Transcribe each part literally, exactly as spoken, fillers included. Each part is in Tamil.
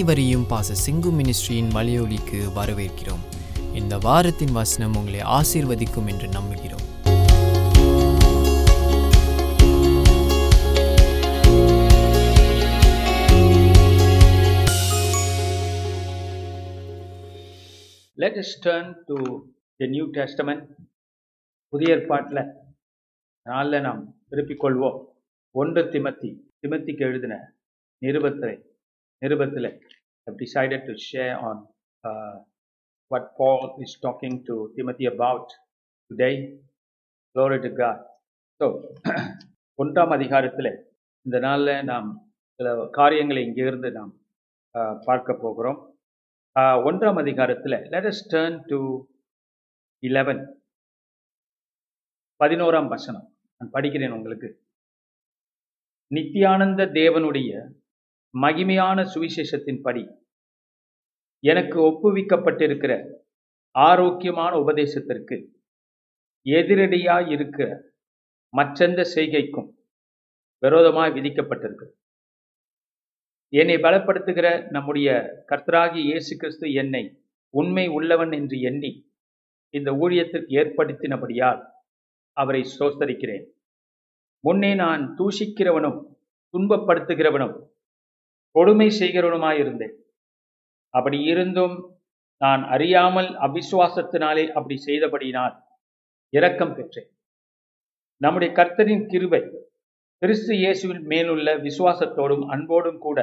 அனைவரையும் பாச சிங்கு மினிஸ்ட்ரியின் மலையொலிக்கு வரவேற்கிறோம். இந்த வாரத்தின் வசனம் உங்களை ஆசீர்வதிக்கும் என்று நம்புகிறோம். Let us turn to the New Testament. புதிய ஏற்பாட்டில் நாளில் நாம் திருப்பிக் கொள்வோம். ஒன்று திமத்தி திமத்திக்கு எழுதின நிருபத்திலே நிருபத்திலே have decided to share on uh, what Paul is talking to Timothy about today. Glory to God. So, ஒன்றாம் அதிகாரத்திலே இந்த நாளில் நாம் சில காரியங்களை இங்கிருந்து நாம் பார்க்க போகிறோம். ஒன்றாம் அதிகாரத்தில் let us turn to eleven. பதினோராம் வசனம் நான் படிக்கிறேன் உங்களுக்கு. நித்தியானந்த தேவனுடைய மகிமையான சுவிசேஷத்தின்படி எனக்கு ஒப்புவிக்கப்பட்டிருக்கிற ஆரோக்கியமான உபதேசத்திற்கு எதிரடியாய் இருக்கிற மற்றெந்த செய்கைக்கும் விரோதமாய் விதிக்கப்பட்டிருக்கிறது. என்னை பலப்படுத்துகிற நம்முடைய கர்த்தராகிய இயேசு கிறிஸ்து என்னை உண்மை உள்ளவன் என்று எண்ணி இந்த ஊழியத்திற்கு ஏற்படுத்தினபடியால் அவரை ஸ்தோத்திரிக்கிறேன். முன்னே நான் தூஷிக்கிறவனும் துன்பப்படுத்துகிறவனும் கொடுமை செய்கிறவனுமாயிருந்தேன். அப்படி இருந்தும் நான் அறியாமல் அவிசுவாசத்தினாலே அப்படி செய்தபடியினால் இரக்கம் பெற்றேன். நம்முடைய கர்த்தரின் கிருபை கிறிஸ்து இயேசுவின் மேலுள்ள விசுவாசத்தோடும் அன்போடும் கூட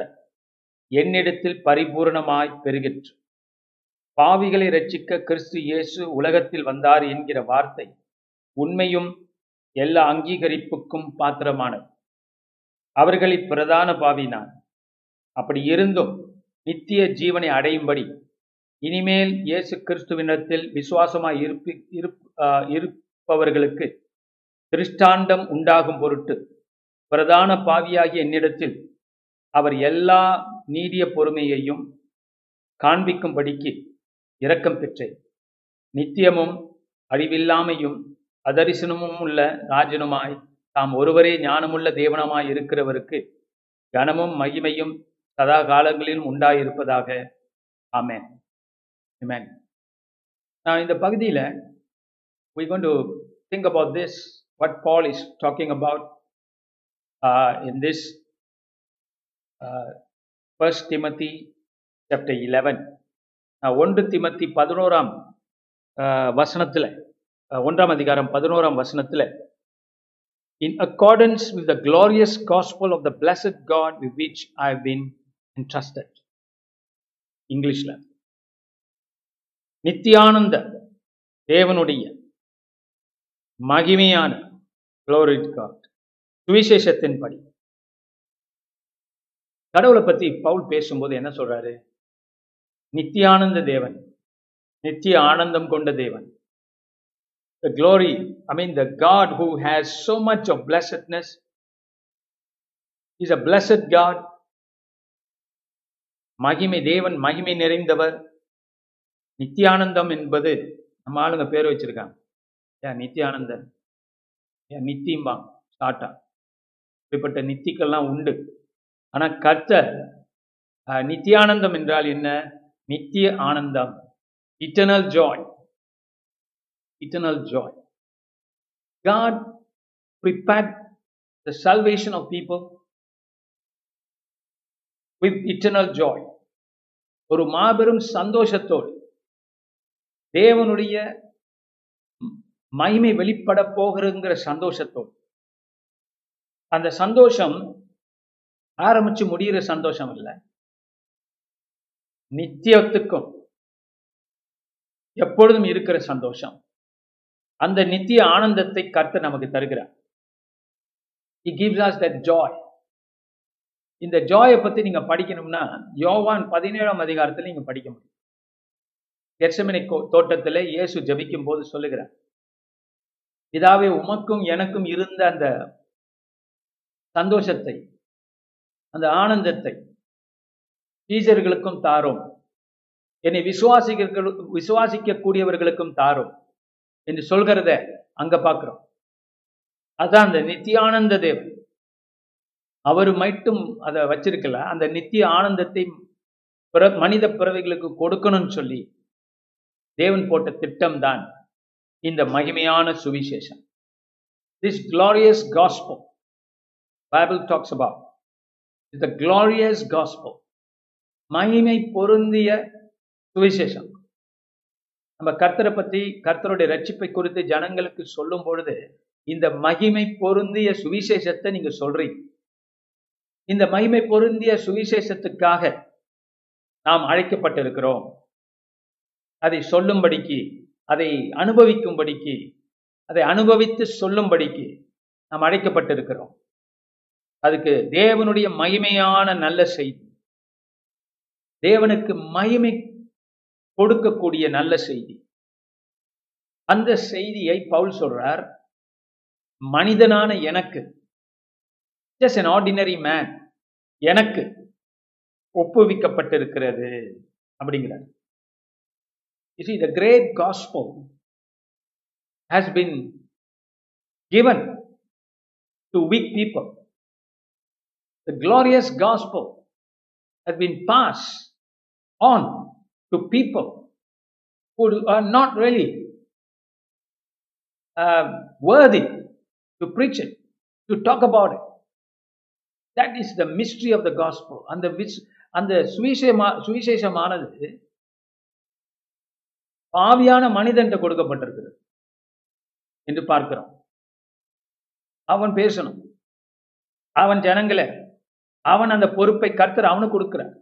என்னிடத்தில் பரிபூரணமாய் பெருகிற்று. பாவிகளை இரட்சிக்க கிறிஸ்து இயேசு உலகத்தில் வந்தார் என்கிற வார்த்தை உண்மையும் எல்லா அங்கீகரிப்புக்கும் பாத்திரமானது. அவர்களில் பிரதான பாவி நான். அப்படி இருந்தும் நித்திய ஜீவனை அடையும்படி இனிமேல் இயேசு கிறிஸ்துவினிடத்தில் விசுவாசமாய் இருப்பி இருப்பவர்களுக்கு திருஷ்டாண்டம் உண்டாகும் பொருட்டு பிரதான பாவியாகிய என்னிடத்தில் அவர் எல்லா நீடிய பொறுமையையும் காண்பிக்கும்படிக்கு இரக்கம் பெற்றேன். நித்தியமும் அறிவில்லாமையும் அதரிசனமும் உள்ள ராஜனுமாய் தாம் ஒருவரே ஞானமுள்ள தேவனமாய் இருக்கிறவருக்கு கனமும் மகிமையும் சதா காலங்களிலும் உண்டாயிருப்பதாக. ஆமென். ஆமென். நான் இந்த பகுதியில் we going to think about this, what Paul is talking about uh, in this uh, First Timothy chapter eleven. நான் ஒன்று திமத்தி பதினோராம் வசனத்தில் ஒன்றாம் அதிகாரம் பதினோராம் வசனத்தில் in accordance with the glorious gospel of the blessed God with which I have been entrusted. இங்கிலீஷில் நித்தியானந்த தேவனுடைய மகிமையான glory to God சுவிசேஷத்தின்படி. கடவுளை பற்றி பவுல் பேசும்போது என்ன சொல்றாரு? நித்தியானந்த தேவன், நித்திய ஆனந்தம் கொண்ட தேவன். The glory, I mean the God who has so much of blessedness is a blessed God. மகிமை தேவன், மகிமை நிறைந்தவர். நித்தியானந்தம் என்பது நம்ம ஆளுங்க பேர் வச்சிருக்காங்க. ஏன் நித்தியானந்தன், ஏன் நித்தியம்பாங்க ஸ்டார்டா. இப்படிப்பட்ட நித்திக்கெல்லாம் உண்டு. ஆனால் கர்த்தர் நித்தியானந்தம் என்றால் என்ன? நித்திய ஆனந்தம், eternal joy. Eternal joy. God prepared the salvation of people with eternal joy. ஒரு மாபெரும் சந்தோஷத்தோடு தேவனுடைய மகிமை வெளிப்பட போகிறங்கிற சந்தோஷத்தோடு. அந்த சந்தோஷம் ஆரம்பிச்சு முடிகிற சந்தோஷம் இல்லை, நித்தியத்துக்கும் எப்பொழுதும் இருக்கிற சந்தோஷம். அந்த நித்திய ஆனந்தத்தை கர்த்தர் நமக்கு தருகிறார். He gives us that joy. இந்த ஜாயை பற்றி நீங்கள் படிக்கணும்னா யோவான் பதினேழாம் அதிகாரத்தில் நீங்கள் படிக்க முடியும். கெத்செமனே தோட்டத்தில் இயேசு ஜெபிக்கும் போது சொல்லுகிறார், பிதாவே உமக்கும் எனக்கும் இருந்த அந்த சந்தோஷத்தை, அந்த ஆனந்தத்தை சீஷர்களுக்கும் தாரும், என்னை விசுவாசிக்க விசுவாசிக்கக்கூடியவர்களுக்கும் தாரும் என்று சொல்கிறத அங்க பார்க்கிறோம். அதான் அந்த நித்தியானந்த தேவன். அவர் மட்டும் அதை வச்சிருக்கல, அந்த நித்திய ஆனந்தத்தை பிற மனித பிறவைகளுக்கு கொடுக்கணும்னு சொல்லி தேவன் போட்ட திட்டம்தான் இந்த மகிமையான சுவிசேஷம். This glorious gospel Bible talks about is the glorious gospel. மகிமை பொருந்திய சுவிசேஷம். நம்ம கர்த்தரை பற்றி, கர்த்தருடைய ரட்சிப்பை குறித்து ஜனங்களுக்கு சொல்லும் பொழுது இந்த மகிமை பொருந்திய சுவிசேஷத்தை நீங்க சொல்றீங்க. இந்த மகிமை பொருந்திய சுவிசேஷத்துக்காக நாம் அழைக்கப்பட்டிருக்கிறோம். அதை சொல்லும்படிக்கு, அதை அனுபவிக்கும்படிக்கு, அதை அனுபவித்து சொல்லும்படிக்கு நாம் அழைக்கப்பட்டிருக்கிறோம். அதுக்கு தேவனுடைய மகிமையான நல்ல செய்தி, தேவனுக்கு மகிமை கொடுக்கக்கூடிய நல்ல செய்தி. அந்த செய்தியை பவுல் சொல்றார், மனிதனான எனக்கு, just an ordinary man, எனக்கு ஒப்புவிக்கப்பட்டிருக்கிறது அப்படிங்கிறார். You see, the great gospel has been given to weak people. The glorious gospel has been passed on to people who are not really uh, worthy to preach it, to talk about it. That is the mystery of the gospel. And the which and the சுவிசேஷமா சுவிசேஷமானது பாவியான மனிதன்ட்ட கொடுக்கப்பட்டிருக்கிறது என்று பார்க்கிறோம். அவன் பேசணும், அவன் ஜனங்களை, அவன் அந்த பொறுப்பை கர்த்தர் அவனுக்கு கொடுக்கிறான்.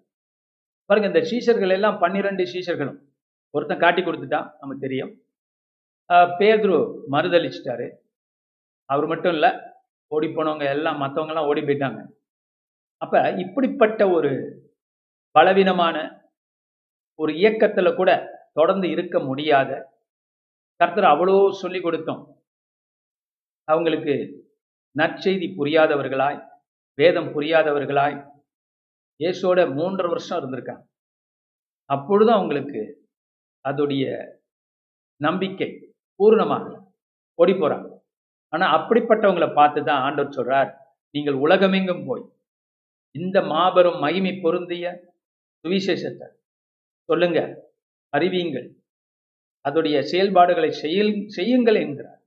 பாருங்க, இந்த சீஷர்கள் எல்லாம் பன்னிரண்டு சீஷர்களும், ஒருத்தன் காட்டி கொடுத்துட்டா நமக்கு தெரியும், பேதுரு மறுதளிச்சிட்டாரு. அவர் மட்டும் இல்லை, ஓடி போனவங்க எல்லாம், மற்றவங்கெல்லாம் ஓடி போயிட்டாங்க. அப்ப இப்படிப்பட்ட ஒரு பலவீனமான ஒரு இயக்கத்துல கூட தொடர்ந்து இருக்க முடியாத கர்த்தர் அவ்வளோ சொல்லி கொடுத்தோம். அவங்களுக்கு நற்செய்தி புரியாதவர்களாய், வேதம் புரியாதவர்களாய் இயேசுவோட மூன்று வருஷம் இருந்திருக்காங்க. அப்பொழுதும் அவங்களுக்கு அதோடைய நம்பிக்கை பூர்ணமாக ஓடி போறாங்க. ஆனால் அப்படிப்பட்டவங்களை பார்த்து தான் ஆண்டவர் சொல்றார், நீங்கள் உலகமெங்கும் போய் இந்த மாபெரும் மகிமை பொருந்திய சுவிசேஷத்தை சொல்லுங்க, அறிவியுங்கள், அதோடைய செயல்பாடுகளை செய்யுங்கள் என்கிறார்.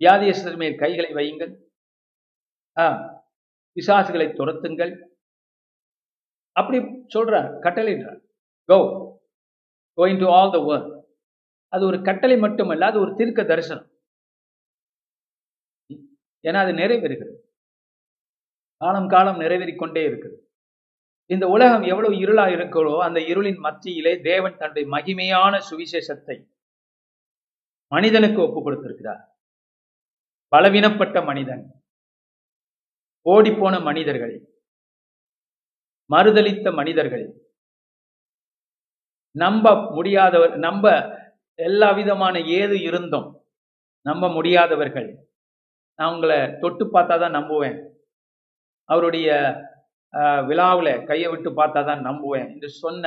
வியாதியஸ்தர் மேல் கைகளை வையுங்கள், பிசாசுகளை துரத்துங்கள், அப்படி சொல்றார், கட்டளைன்றார். Go go into all the world. அது ஒரு கட்டளை மட்டுமல்ல, அது ஒரு தீர்க்க தரிசனம். ஏன்னா அது நிறைவேறுகிறது, காலம் காலம் நிறைவேறிக்கொண்டே இருக்கிறது. இந்த உலகம் எவ்வளவு இருளா இருக்கிறதோ அந்த இருளின் மத்தியிலே தேவன் தன்னுடைய மகிமையான சுவிசேஷத்தை மனிதனுக்கு ஒப்பு கொடுத்திருக்கிறார். பலவீனப்பட்ட மனிதன், ஓடிப்போன மனிதர்கள், மறுதளித்த மனிதர்கள், நம்ப முடியாதவர், நம்ப எல்லா விதமான ஏது இருந்தும் நம்ப முடியாதவர்கள். நான் உங்களை தொட்டு பார்த்தா தான் நம்புவேன், அவருடைய விழாவில் கையை விட்டு பார்த்தா தான் நம்புவேன் என்று சொன்ன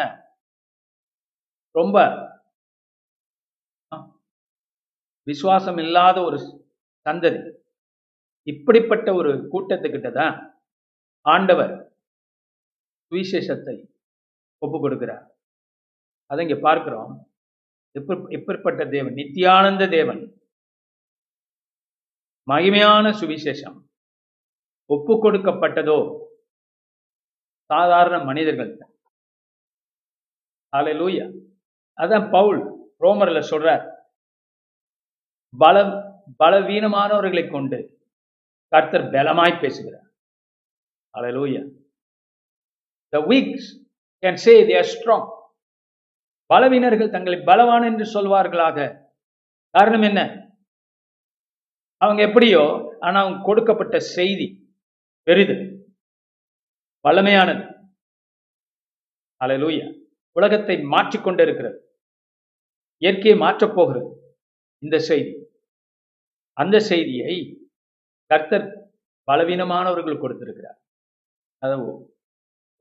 ரொம்ப விசுவாசம் இல்லாத ஒரு சந்ததி, இப்படிப்பட்ட ஒரு கூட்டத்துக்கிட்ட தான் ஆண்டவர் சுவிசேஷத்தை ஒப்பு கொடுக்கிறார். அதை இங்கே பார்க்கிறோம். எப்படிப்பட்ட தேவன், நித்தியானந்த தேவன் மகிமையான சுவிசேஷம் ஒப்பு கொடுக்கப்பட்டதோ சாதாரண மனிதர்கள். ஹல்லேலூயா. அதான் பவுல் ரோமர்ல சொல்றார், பல பலவீனமானவர்களை கொண்டு கர்த்தர் பலமாய் பேசுகிறார். ஹல்லேலூயா. The weak can say they are strong. பலவீனர்கள் தங்களை பலவான் என்று சொல்வார்களாக. காரணம் என்ன? அவங்க எப்படியோ, ஆனால் அவங்க கொடுக்கப்பட்ட செய்தி பெரிது, பழமையானது. அல்லேலூயா. உலகத்தை மாற்றிக்கொண்டு இருக்கிறது, இயற்கையை மாற்றப்போகிறது இந்த செய்தி. அந்த செய்தியை கர்த்தர் பலவீனமானவர்கள் கொடுத்திருக்கிறார். அது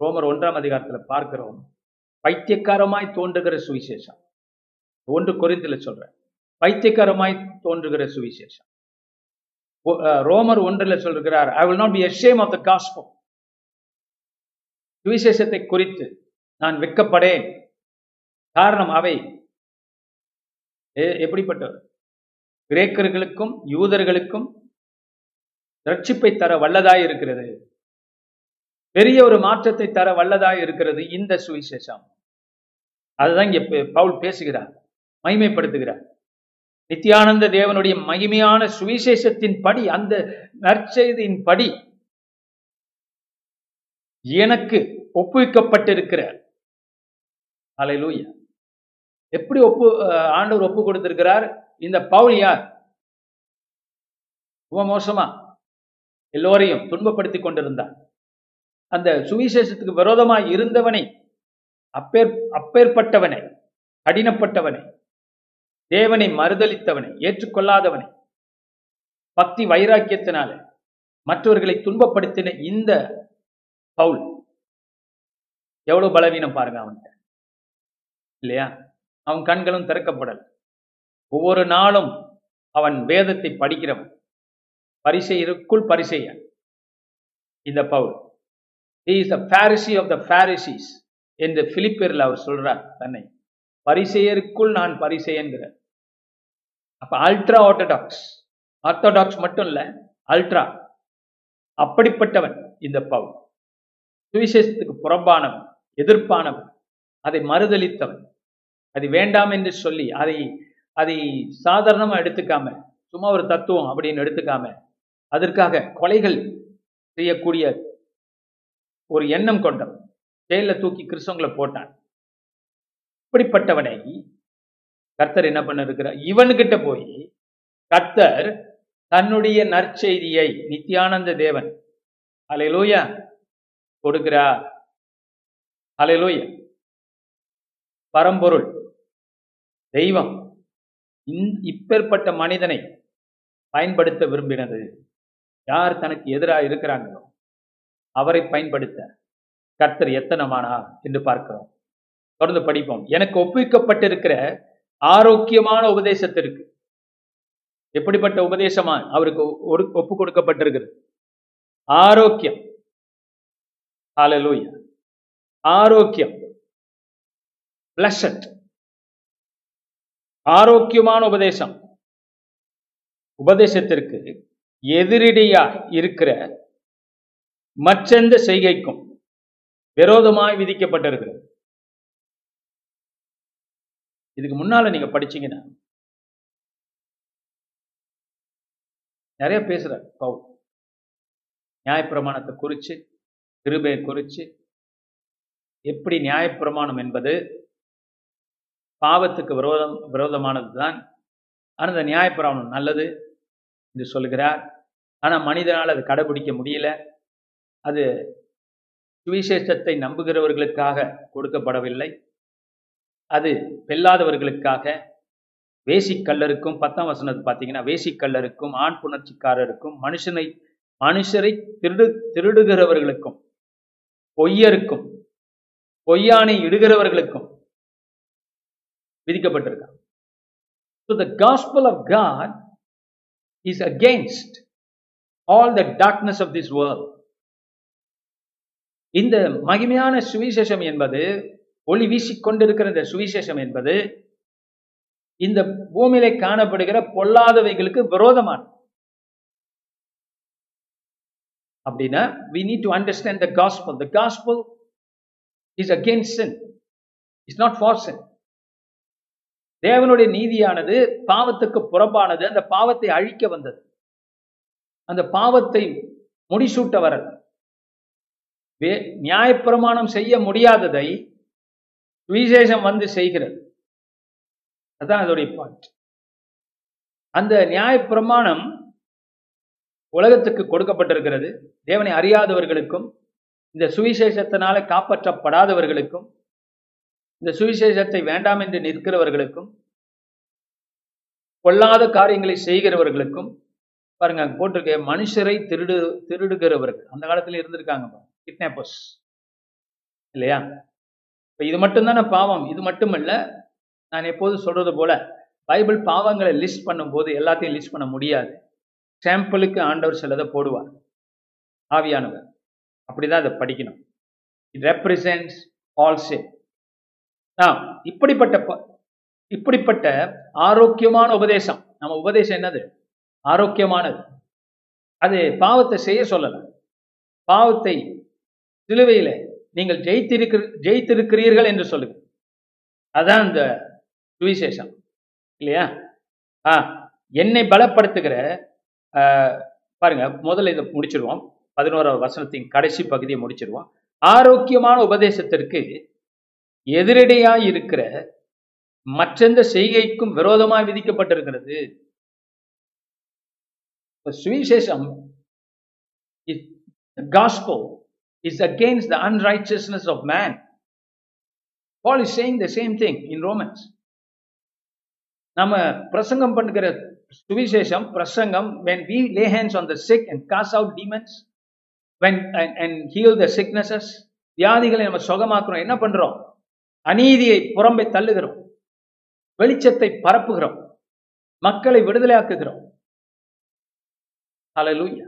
ரோமர் ஒன்றாம் அதிகாரத்தில் பார்க்கிறோம். பைத்தியக்காரமாய் தோன்றுகிற சுவிசேஷம், ஒன்று கொரிந்தில் சொல்ற பைத்தியக்காரமாய் தோன்றுகிற சுவிசேஷம். ரோமர் ஒன்றில் சொல்கிறார், I will not be ashamed of the gospel. சுவிசேஷத்தை குறித்து நான் வெட்கப்படேன். காரணம் அவை எப்படிப்பட்ட கிரேக்கர்களுக்கும் யூதர்களுக்கும் ரட்சிப்பை தர வல்லதாய் இருக்கிறது, பெரிய ஒரு மாற்றத்தை தர வல்லதாய் இருக்கிறது இந்த சுவிசேஷம். அதுதான் இங்கே பவுல் பேசுகிறார், மகிமைப்படுத்துகிறார். நித்தியானந்த தேவனுடைய மகிமையான சுவிசேஷத்தின் படி, அந்த நற்செய்தியின் படி எனக்கு ஒப்புவிக்கப்பட்டிருக்கிற, அல்லேலூயா, எப்படி ஒப்பு ஆண்டவர் ஒப்பு கொடுத்திருக்கிறார். இந்த பவுல் யார்? ரொம்ப மோசமா எல்லோரையும் துன்பப்படுத்தி கொண்டிருந்தார். அந்த சுவிசேஷத்துக்கு விரோதமாய் இருந்தவனை, அப்பேர் அப்பேற்பட்டவனை, கடினப்பட்டவனை, தேவனை மறுதலித்தவனை, ஏற்றுக்கொள்ளாதவனை, பக்தி வைராக்கியத்தினால மற்றவர்களை துன்பப்படுத்தின இந்த பவுல் எவ்வளவு பலவீனம் பாருங்க அவன்கிட்ட, இல்லையா? அவன் கண்களும் திறக்கப்படல். ஒவ்வொரு நாளும் அவன் வேதத்தை படிக்கிறவன், பரிசெயருக்குள் பரிசெயன் இந்த Pavul. He is a Pharisee of the Pharisees என்று பிலிப்பியரில் அவர் சொல்றார். தன்னை பரிசெயருக்குள் நான் பரிசெயன்கிறார். அப்ப அல்ட்ரா ஆர்த்தடாக்ஸ், ஆர்த்தடாக்ஸ் மட்டும் இல்ல, அல்ட்ரா, அப்படிப்பட்டவன் இந்த பவுல். சுவிசேஷத்துக்கு புறம்பானவன், எதிர்ப்பானவன், அதை மறுதளித்தவன், அது வேண்டாம் என்று சொல்லி அதை அதை சாதாரணமா எடுத்துக்காம, சும்மா ஒரு தத்துவம் அப்படின்னு எடுத்துக்காம, அதற்காக கொலைகள் செய்யக்கூடிய ஒரு எண்ணம் கொண்டவன், செயல தூக்கி கிறிஸ்தவங்களை போட்டான். இப்படிப்பட்டவனை கர்த்தர் என்ன பண்ணிருக்கிறார்? இவன்கிட்ட போய் கர்த்தர் தன்னுடைய நற்செய்தியை, நித்தியானந்த தேவன், அல்லேலூயா, கொடுக்கிறார். அல்லேலூயா. பரம்பொருள் தெய்வம் இப்பேற்பட்ட மனிதனை பயன்படுத்த விரும்பினது. யார் தனக்கு எதிராக இருக்கிறாங்களோ அவரை பயன்படுத்த கர்த்தர் எத்தனமானார் என்று பார்க்கிறோம். தொடர்ந்து படிப்போம். எனக்கு ஒப்புவிக்கப்பட்டிருக்கிற ஆரோக்கியமான உபதேசத்திற்கு, எப்படிப்பட்ட உபதேசமா அவருக்கு ஒப்பு கொடுக்கப்பட்டிருக்கிறது? ஆரோக்கியம், ஹல்லேலூயா, ஆரோக்கியம், பிளஷட், ஆரோக்கியமான உபதேசம். உபதேசத்திற்கு எதிரடியா இருக்கிற மற்றெந்த செய்கைக்கும் விரோதமாய் விதிக்கப்பட்டிருக்கிறது. இதுக்கு முன்னால நீங்க படிச்சீங்கன்னா நிறைய பேசுறார் பவுல், நியாயப்பிரமாணத்தை குறித்து, கிருபையை குறித்து, எப்படி நியாயப்பிரமாணம் என்பது பாவத்துக்கு விரோதம் விரோதமானது தான். ஆனால் இந்த நியாயப்பிரமாணம் நல்லது என்று சொல்கிறார். ஆனால் மனிதனால் அது கடைபிடிக்க முடியல. அது சுவிசேஷத்தை நம்புகிறவர்களுக்காக கொடுக்கப்படவில்லை, அது பெல்லாதவர்களுக்காக, வேசிக்கல்லருக்கும். பத்தாம் வசனத்தை பார்த்தீங்கன்னா வேசிக்கல்லருக்கும், ஆண் புணர்ச்சிக்காரருக்கும், மனுஷனை மனுஷரை திருடு திருடுகிறவர்களுக்கும், பொய்யருக்கும், பொய்யானை இடுகிறவர்களுக்கும் விதிக்கப்பட்டிருக்காங்க. So the gospel of God is against all the darkness of this world. இந்த மகிமையான சுவிசேஷம் என்பது, ஒளி வீசிக்கொண்டிருக்கிற இந்த சுவிசேஷம் என்பது இந்த பூமியிலே காணப்படுகிற பொல்லாதவைகளுக்கு விரோதமான. அப்படின்னா we need to understand the gospel. The gospel is against sin. It's not for sin. தேவனுடைய நீதியானது பாவத்துக்கு புறம்பானது. அந்த பாவத்தை அழிக்க வந்தது, அந்த பாவத்தை முடிசூட்ட வரது. நியாயப்பிரமாணம் செய்ய முடியாததை சுவிசேஷம் வந்து செய்கிறது. அதுதான் அதோடைய பாயிண்ட். அந்த நியாயப்பிரமாணம் உலகத்துக்கு கொடுக்கப்பட்டிருக்கிறது. தேவனை அறியாதவர்களுக்கும், இந்த சுவிசேஷத்தினால காப்பாற்றப்படாதவர்களுக்கும், இந்த சுவிசேஷத்தை வேண்டாம் என்று நிற்கிறவர்களுக்கும், பொல்லாத காரியங்களை செய்கிறவர்களுக்கும். பாருங்க போட்டிருக்க, மனுஷரை திருடு திருடுகிறவர்கள் அந்த காலத்துல இருந்திருக்காங்க, கிட்னாப்பர்ஸ், இல்லையா? இப்போ இது மட்டும்தானே பாவம்? இது மட்டும் இல்லை. நான் எப்போதும் சொல்றது போல, பைபிள் பாவங்களை லிஸ்ட் பண்ணும்போது எல்லாத்தையும் லிஸ்ட் பண்ண முடியாது. சாம்பிளுக்கு ஆண்டவர் சிலதை போடுவார், ஆவியானவர். அப்படிதான் அதை படிக்கணும். It represents all sin. நாம் இப்படிப்பட்ட இப்படிப்பட்ட ஆரோக்கியமான உபதேசம், நம்ம உபதேசம் என்னது? ஆரோக்கியமானது. அது பாவத்தை செய்ய சொல்லல. பாவத்தை சிலுவையில நீங்கள் ஜெயித்திருக்கிற ஜெயித்திருக்கிறீர்கள் என்று சொல்லுங்க. அதான் இந்த சுவிசேஷம் இல்லையா? ஆ என்னை பலப்படுத்துகிற பாருங்க, முதல்ல இதை முடிச்சிருவோம், பதினோராவது வசனத்தின் கடைசி பகுதியை முடிச்சிருவோம். ஆரோக்கியமான உபதேசத்திற்கு எதிரடையாய் இருக்கிற மற்றெந்த செய்கைக்கும் விரோதமாய் விதிக்கப்பட்டிருக்கிறது. சுவிசேஷம் gospel is against the unrighteousness of man. Paul is saying the same thing in Romans. நம்ம பிரசங்கம் பண்ணுகிற சுவிசேஷம் பிரசங்கம், when we lay hands on the sick and cast out demons, when and, and heal the sicknesses, வியாதிகளை நம்ம சுகமாக்குறோம். என்ன பண்றோம்? அநீதியை புறம்பை தள்ளுகிறோம், வெளிச்சத்தை பரப்புகிறோம், மக்களை விடுதலையாக்குகிறோம். ஹல்லேலூயா.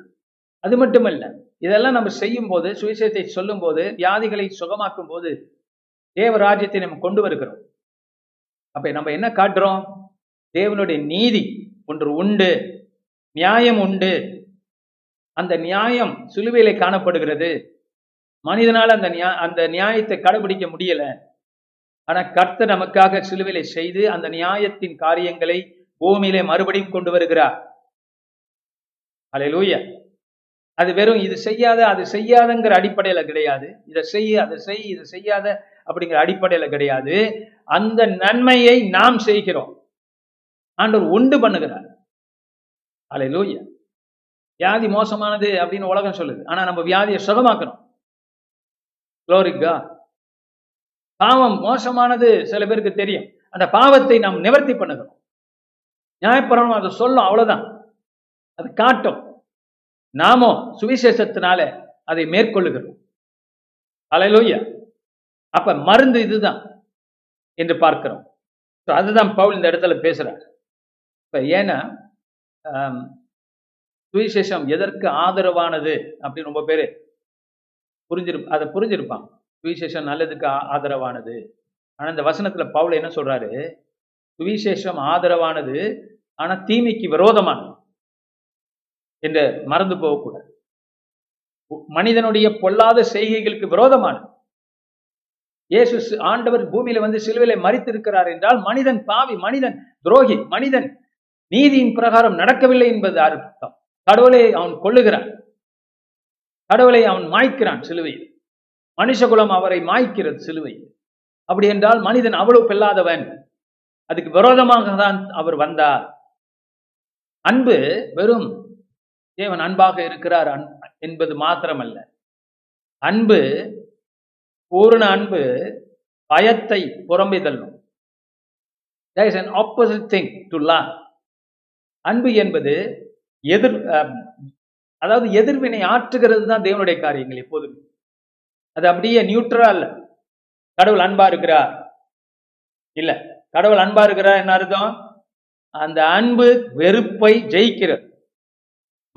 அது மட்டுமல்ல, இதெல்லாம் நம்ம செய்யும் போது, சுவிசேஷத்தை சொல்லும் போது, வியாதிகளை சுகமாக்கும் போது தேவராஜ்யத்தை நம்ம கொண்டு வருகிறோம். அப்ப நம்ம என்ன காட்டுறோம்? தேவனுடைய நீதி ஒன்று உண்டு, நியாயம் உண்டு, அந்த நியாயம் சிலுவையிலே காணப்படுகிறது. மனிதனால் அந்த நியா அந்த நியாயத்தை கடைபிடிக்க முடியல. ஆனா கர்த்தர் நமக்காக சிலுவையிலே செய்து அந்த நியாயத்தின் காரியங்களை பூமியிலே மறுபடியும் கொண்டு வருகிறார். ஹல்லேலூயா. அது வெறும் இது செய்யாத அது செய்யாதங்கிற அடிப்படையில கிடையாது, இதை செய்ய அதை செய் இதை செய்யாத அப்படிங்கிற அடிப்படையில கிடையாது. அந்த நன்மையை நாம் செய்கிறோம், ஆண்டவர் உண்டு பண்ணுகிறார். ஹல்லேலூயா. வியாதி மோசமானது அப்படின்னு உலகம் சொல்லுது, ஆனா நம்ம வியாதியை சுகமாக்குறோம். Glory to God. பாவம் மோசமானது சில பேருக்கு தெரியும், அந்த பாவத்தை நாம் நிவர்த்தி பண்ணுகிறோம். நியாயப்பிரமாணம் அதை சொல்லும், அவ்வளவுதான், அது காட்டும். நாமோ சுவிசேஷத்தினால அதை மேற்கொள்ளுகிறோம். ஹல்லேலூயா. அப்ப மருந்து இதுதான் என்று பார்க்கிறோம். அதுதான் பவுல் இந்த இடத்துல பேசுறாரு. இப்ப ஏன்னா சுவிசேஷம் எதற்கு ஆதரவானது அப்படின்னு ரொம்ப பேரு புரிஞ்சிரு அதை புரிஞ்சிருப்பாங்க. சுவிசேஷம் நல்லதுக்கு ஆதரவானது. ஆனா இந்த வசனத்துல பவுல் என்ன சொல்றாரு? சுவிசேஷம் ஆதரவானது, ஆனா தீமைக்கு விரோதமானது என்று மறந்து போகக்கூடாது. மனிதனுடைய பொல்லாத செய்கைகளுக்கு விரோதமானது. இயேசு ஆண்டவர் பூமியில வந்து சிலுவையிலே மரித்திருக்கிறார் என்றால் மனிதன் பாவி, மனிதன் துரோகி, மனிதன் நீதியின் பிரகாரம் நடக்கவில்லை என்பது அர்த்தம். கடவுளை அவன் கொல்லுகிறான், கடவுளை அவன் மாய்க்கிறான் சிலுவையில். மனுஷகுலம் அவரை மாய்க்கிறது சிலுவையில். அப்படி என்றால் மனிதன் அவ்வளவு பெல்லாதவன். அதுக்கு விரோதமாக தான் அவர் வந்தார். அன்பு வெறும் தேவன் அன்பாக இருக்கிறார் என்பது மாத்திரமல்ல, அன்பு பூரண அன்பு பயத்தை புறம்பே தள்ளும். There is an opposite thing to love. அன்பு என்பது எதிர், அதாவது எதிர்வினை ஆற்றுகிறது தான் தேவனுடைய காரியங்கள் எப்போதுமே. அது அப்படியே நியூட்ரல் அல்ல. கடவுள் அன்பா இருக்கிறார் இல்ல, கடவுள் அன்பா இருக்கிறார் என்ன அர்த்தம்? அந்த அன்பு வெறுப்பை ஜெயிக்கிறது.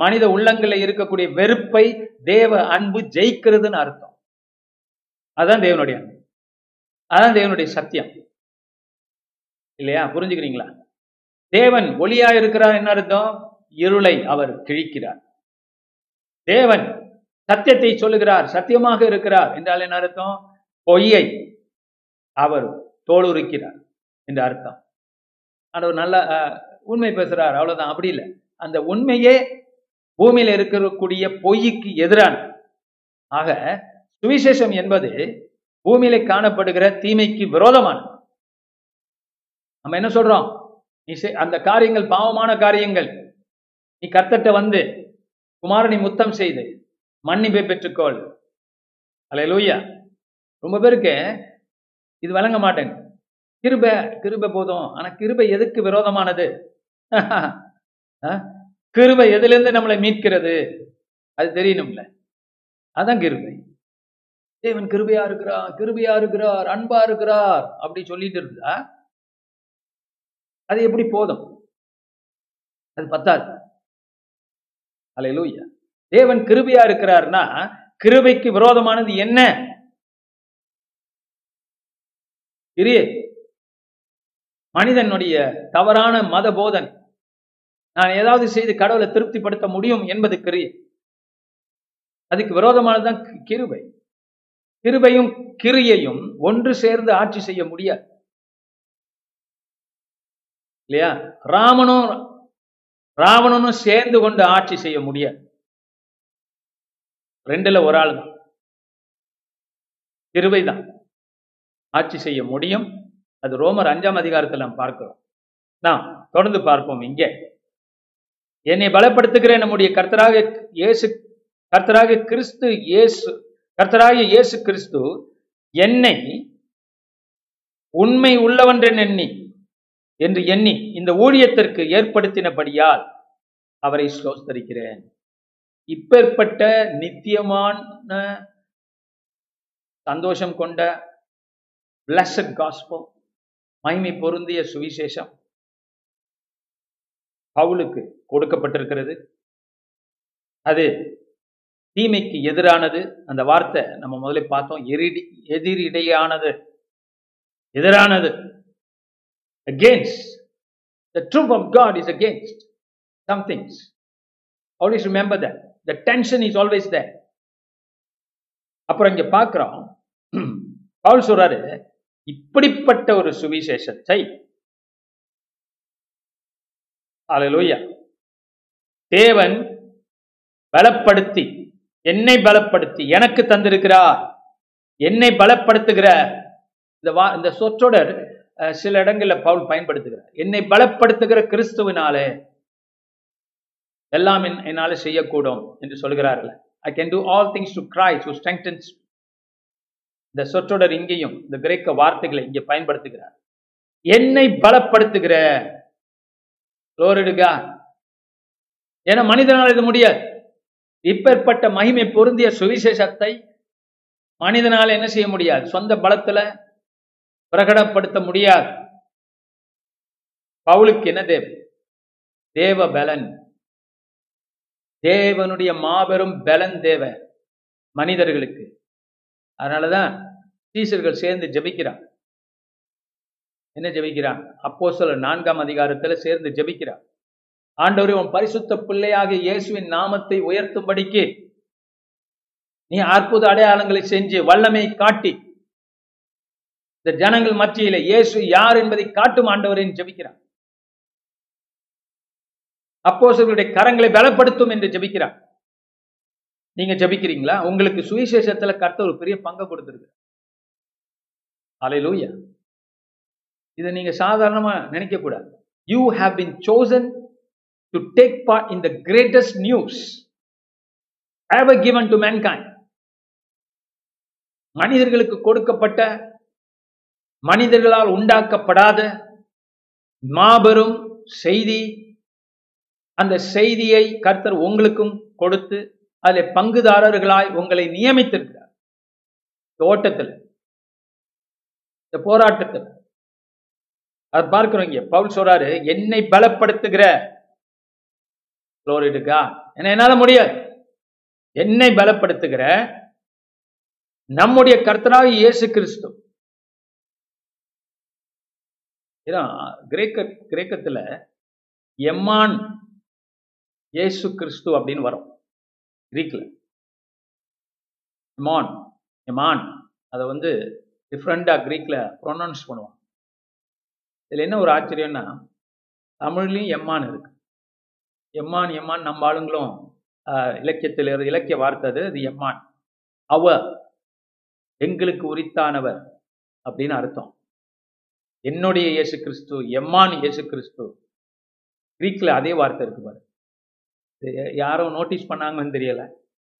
மனித உள்ளங்கள்ல இருக்கக்கூடிய வெறுப்பை தேவ அன்பு ஜெயிக்கிறதுன்னு அர்த்தம். அதுதான் தேவனுடைய அன்பு, அதான் தேவனுடைய சத்தியம் இல்லையா? புரிஞ்சுக்கிறீங்களா? தேவன் ஒளியா இருக்கிறார் என்ன அர்த்தம்? இருளை அவர் கிழிக்கிறார். தேவன் சத்தியத்தை சொல்லுகிறார், சத்தியமாக இருக்கிறார் என்றால் என்ன அர்த்தம்? பொய்யை அவர் தோலுரிக்கிறார் என்று அர்த்தம். ஆண்டவர் நல்ல உண்மை பேசுறார், அவ்வளவுதான். அப்படி இல்லை, அந்த உண்மையே பூமியில இருக்கக்கூடிய பொய்க்கு எதிரான. ஆக சுவிசேஷம் என்பது பூமியில காணப்படுகிற தீமைக்கு விரோதமான. நம்ம என்ன சொல்றோம்? நீ அந்த காரியங்கள் பாவமான காரியங்கள், நீ கர்த்தர்ட்ட வந்து குமாரனை முத்தம் செய்து மன்னிப்பை பெற்றுக்கொள். ஹல்லேலூயா. ரொம்ப பேருக்கு இது விளங்க மாட்டேன். கிருபை கிருபை போதும். ஆனா கிருபை எதுக்கு விரோதமானது? கிருபை எதிலிருந்து நம்மளை மீட்கிறது அது தெரியணும்ல. அதான் கிருபை. தேவன் கிருபையா இருக்கிறார், கிருபையா இருக்கிறார், அன்பா இருக்கிறார் அப்படி சொல்லிட்டு இருந்தா அது எப்படி போதும்? அது பத்தாது. ஹல்லேலூயா. தேவன் கிருபையா இருக்கிறார்னா கிருபைக்கு விரோதமானது என்ன? கிரியே, மனிதனுடைய தவறான மத போதன், நான் ஏதாவது செய்து கடவுளை திருப்திப்படுத்த முடியும் என்பது கிரியை. அதுக்கு விரோதமானதுதான் கிருபை. கிருபையும் கிரியையும் ஒன்று சேர்ந்து ஆட்சி செய்ய முடியாது இல்லையா? ராமனும் ராவணனும் சேர்ந்து கொண்டு ஆட்சி செய்ய முடியாது. ரெண்டுல ஒரு ஆள் தான், கிருபை தான் ஆட்சி செய்ய முடியும். அது ரோமர் அஞ்சாம் அதிகாரத்தில் நாம் பார்க்கிறோம். நாம் தொடர்ந்து பார்ப்போம். இங்கே என்னை பலப்படுத்துகிற நம்முடைய கர்த்தராக இயேசு கர்த்தராக கிறிஸ்து இயேசு கர்த்தராகிய இயேசு கிறிஸ்து என்னை உண்மை உள்ளவன் எண்ணி என்று எண்ணி இந்த ஊழியத்திற்கு ஏற்படுத்தினபடியால் அவரை ஸ்தோத்திரிக்கிறேன். இப்பேற்பட்ட நித்தியமான சந்தோஷம் கொண்ட blessed gospel, மகிமை பொருந்திய சுவிசேஷம் பவுலுக்கு கொடுக்கப்பட்டிருக்கிறது. அது தீமைக்கு எதிரானது. அந்த வார்த்தை நம்ம முதல்ல பார்த்தோம், எரிடி எதிரிடையானது, எதிரானது. Against the truth of God is against some things. Always remember that. The tension is always there. அப்புறம் இங்க பார்க்கிறோம், பவுல் சொல்றாரு, இப்படிப்பட்ட ஒரு சுவிசேஷத்தை அல்லேலூயா தேவன் பலப்படுத்தி என்னை பலப்படுத்தி எனக்கு தந்திருக்கிறார். என்னை பலப்படுத்துகிற இந்த சொற்றொடர் சில இடங்களில் பவுல் பயன்படுத்துகிறார். என்னை பலப்படுத்துகிற கிறிஸ்துவினாலே எல்லாம் என்னால செய்யக்கூடும் என்று சொல்கிறார்கள். I can do all things to Christ who strengthens. இந்த சொற்றொடர் இங்கேயும் இந்த கிரேக்க வார்த்தைகளை இங்கே பயன்படுத்துகிறார். என்னை பலப்படுத்துகிற, ஏன்னா மனிதனால் இது முடியாது. இப்பேற்பட்ட மகிமை பொருந்திய சுவிசேஷத்தை மனிதனால் என்ன செய்ய முடியாது, சொந்த பலத்துல பிரகடப்படுத்த முடியாது. பவுலுக்கு என்ன தேவ தேவ பலன், தேவனுடைய மாபெரும் பலன் தேவ மனிதர்களுக்கு. அதனாலதான் சீசர்கள் சேர்ந்து ஜெபிக்கிறார். என்ன ஜெபிக்கிறான்? அப்போஸ்தலர் நான்காம் அதிகாரத்துல சேர்ந்து ஜெபிக்கிறார். ஆண்டவரே, உன் பரிசுத்த பிள்ளையாக இயேசுவின் நாமத்தை உயர்த்தும்படிக்கு நீ அற்புத அடையாளங்களை செஞ்சு வல்லமை காட்டி இந்த ஜனங்கள் மத்தியில இயேசு யார் என்பதை காட்டும் ஆண்டவரேன்னு ஜெபிக்கிறான். அப்போஸ்தலருடைய கரங்களை பலப்படுத்தும் என்று ஜெபிக்கிறான். நீங்க ஜெபிக்கிறீங்களா? உங்களுக்கு சுவிசேஷத்துல கர்த்தர் ஒரு பெரிய பங்கு கொடுத்திருக்கிறார். ஹல்லேலூயா. இதை நீங்க சாதாரணமா நினைக்க கூடாது. You have been chosen to take part in the greatest news ever given to mankind. மனிதர்களுக்கு கொடுக்கப்பட்ட, மனிதர்களால் உண்டாக்கப்படாத மாபெரும் செய்தி. அந்த செய்தியை கர்த்தர் உங்களுக்கும் கொடுத்து அதில் பங்குதாரர்களாய் உங்களை நியமித்திருக்கிறார். இந்த ஓட்டத்தில், இந்த போராட்டத்தில் அது பார்க்கிறோம். பவுல் சொல்றாரு, என்னை பலப்படுத்துகிற, என்னால முடியாது, என்னை பலப்படுத்துகிற நம்முடைய கர்த்தராகிய இயேசு கிறிஸ்து. கிரேக்க கிரேக்கத்துல எம்மான் இயேசு கிறிஸ்து அப்படின்னு வரும். கிரீக்ல எமான் எமான் அதை வந்து டிஃப்ரெண்டா கிரீக்ல ப்ரொனவுன்ஸ் பண்ணுவாங்க. இதில் என்ன ஒரு ஆச்சரியம்னா, தமிழ்லையும் எம்மான் இருக்கு. எம்மான் எம்மான் நம்ம ஆளுங்களும் இலக்கியத்தில் இலக்கிய வார்த்தை அது. அது எம்மான், அவர் எங்களுக்கு உரித்தானவர் அப்படின்னு அர்த்தம். என்னுடைய இயேசு கிறிஸ்து, எம்மான் இயேசு கிறிஸ்து, கிரீக்கில் அதே வார்த்தை இருக்கு பாரு. யாரோ நோட்டீஸ் பண்ணாங்கன்னு தெரியலை,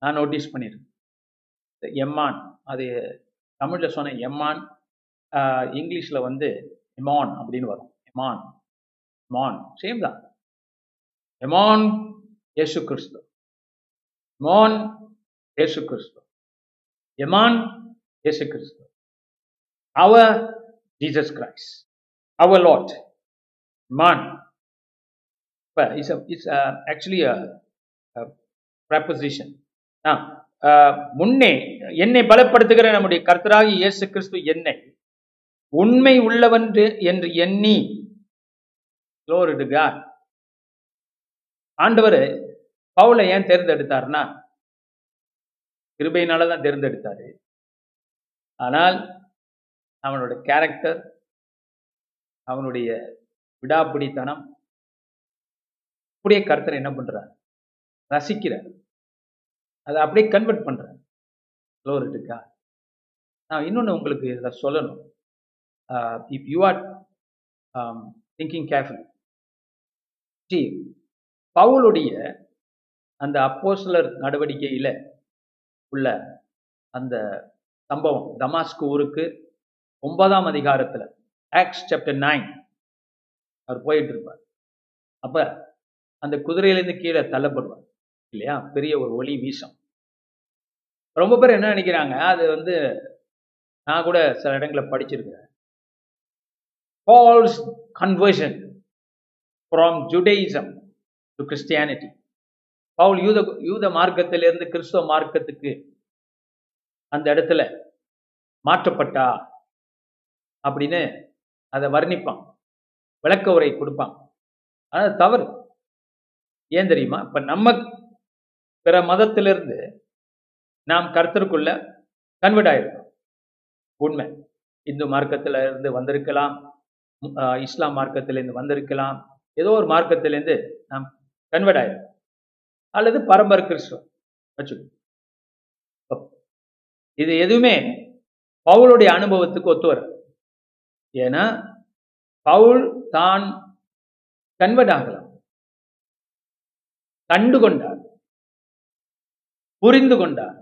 நான் நோட்டீஸ் பண்ணியிருக்கேன். எம்மான் அது தமிழில் சொன்ன எம்மான் இங்கிலீஷில் வந்து எமான் அப்படின்னு வரும். எமான் எமான் சேம் தான். எமான் இயேசு கிறிஸ்து, எமான் இயேசு கிறிஸ்து, எமான் இயேசு கிறிஸ்து, அவர் ஜீசஸ் கிரைஸ்ட், அவர் லார்ட், எமான். இப்போ இட்ஸ் இட்ஸ் ஆக்சுவலி ப்ரப்போசிஷன். ஆ, முன்னே என்னை பலப்படுத்துகிற நம்முடைய கர்த்தராகிய இயேசு கிறிஸ்து என்னை உண்மை உள்ளவன் என்று எண்ணி க்ளோரிடுகார். ஆண்டவர் பவுலை ஏன் தேர்ந்தெடுத்தார்னா, கிருபையினால தான் தேர்ந்தெடுத்தாரு. ஆனால் அவனோட கேரக்டர், அவனுடைய விடாப்பிடித்தனம் அப்படியே கர்த்தரை என்ன பண்றார், ரசிக்கிறார், அதை அப்படியே கன்வெர்ட் பண்றார். க்ளோரிடுகா. நான் இன்னொன்று உங்களுக்கு இதில் சொல்லணும். If you are thinking carefully, see பவுலுடைய அந்த அப்போஸ்தலர் நடவடிக்கையில் உள்ள அந்த சம்பவம், தமாஸ்கு ஊருக்கு ஒன்பதாம் அதிகாரத்தில் ஆக்ஸ் சாப்டர் நைன், அவர் போயிட்டு இருப்பார். அப்போ அந்த குதிரையிலேருந்து கீழே தள்ளப்படுவார் இல்லையா, பெரிய ஒரு ஒளி வீசம். ரொம்ப பேர் என்ன நினைக்கிறாங்க, அது வந்து நான் கூட சில இடங்களில் படிச்சிருக்கிறேன், Paul's conversion from Judaism to Christianity. Pavul யூத யூத மார்க்கத்திலிருந்து கிறிஸ்துவ மார்க்கத்துக்கு அந்த இடத்துல மாற்றப்பட்டா அப்படின்னு அதை வர்ணிப்பான், விளக்க உரை கொடுப்பான். ஆனால் தவறு. ஏன் தெரியுமா, இப்போ நம்ம பிற மதத்திலிருந்து நாம் கர்த்தருக்குள்ள கன்வெர்ட் ஆயிருக்கோம். உண்மை, இந்து மார்க்கத்தில இருந்து வந்திருக்கலாம், இஸ்லாம் மார்க்கத்திலேருந்து வந்திருக்கலாம், ஏதோ ஒரு மார்க்கத்திலேருந்து நாம் கன்வெர்ட் ஆயிருக்கோம், அல்லது பரம்பரை கிறிஸ்துவம் வச்சுக்கோ. இது எதுவுமே பவுலுடைய அனுபவத்துக்கு ஒத்து வரும். ஏன்னா பவுல் தான் கன்வெர்ட் ஆகலாம், கண்டு கொண்டார், புரிந்து கொண்டார்,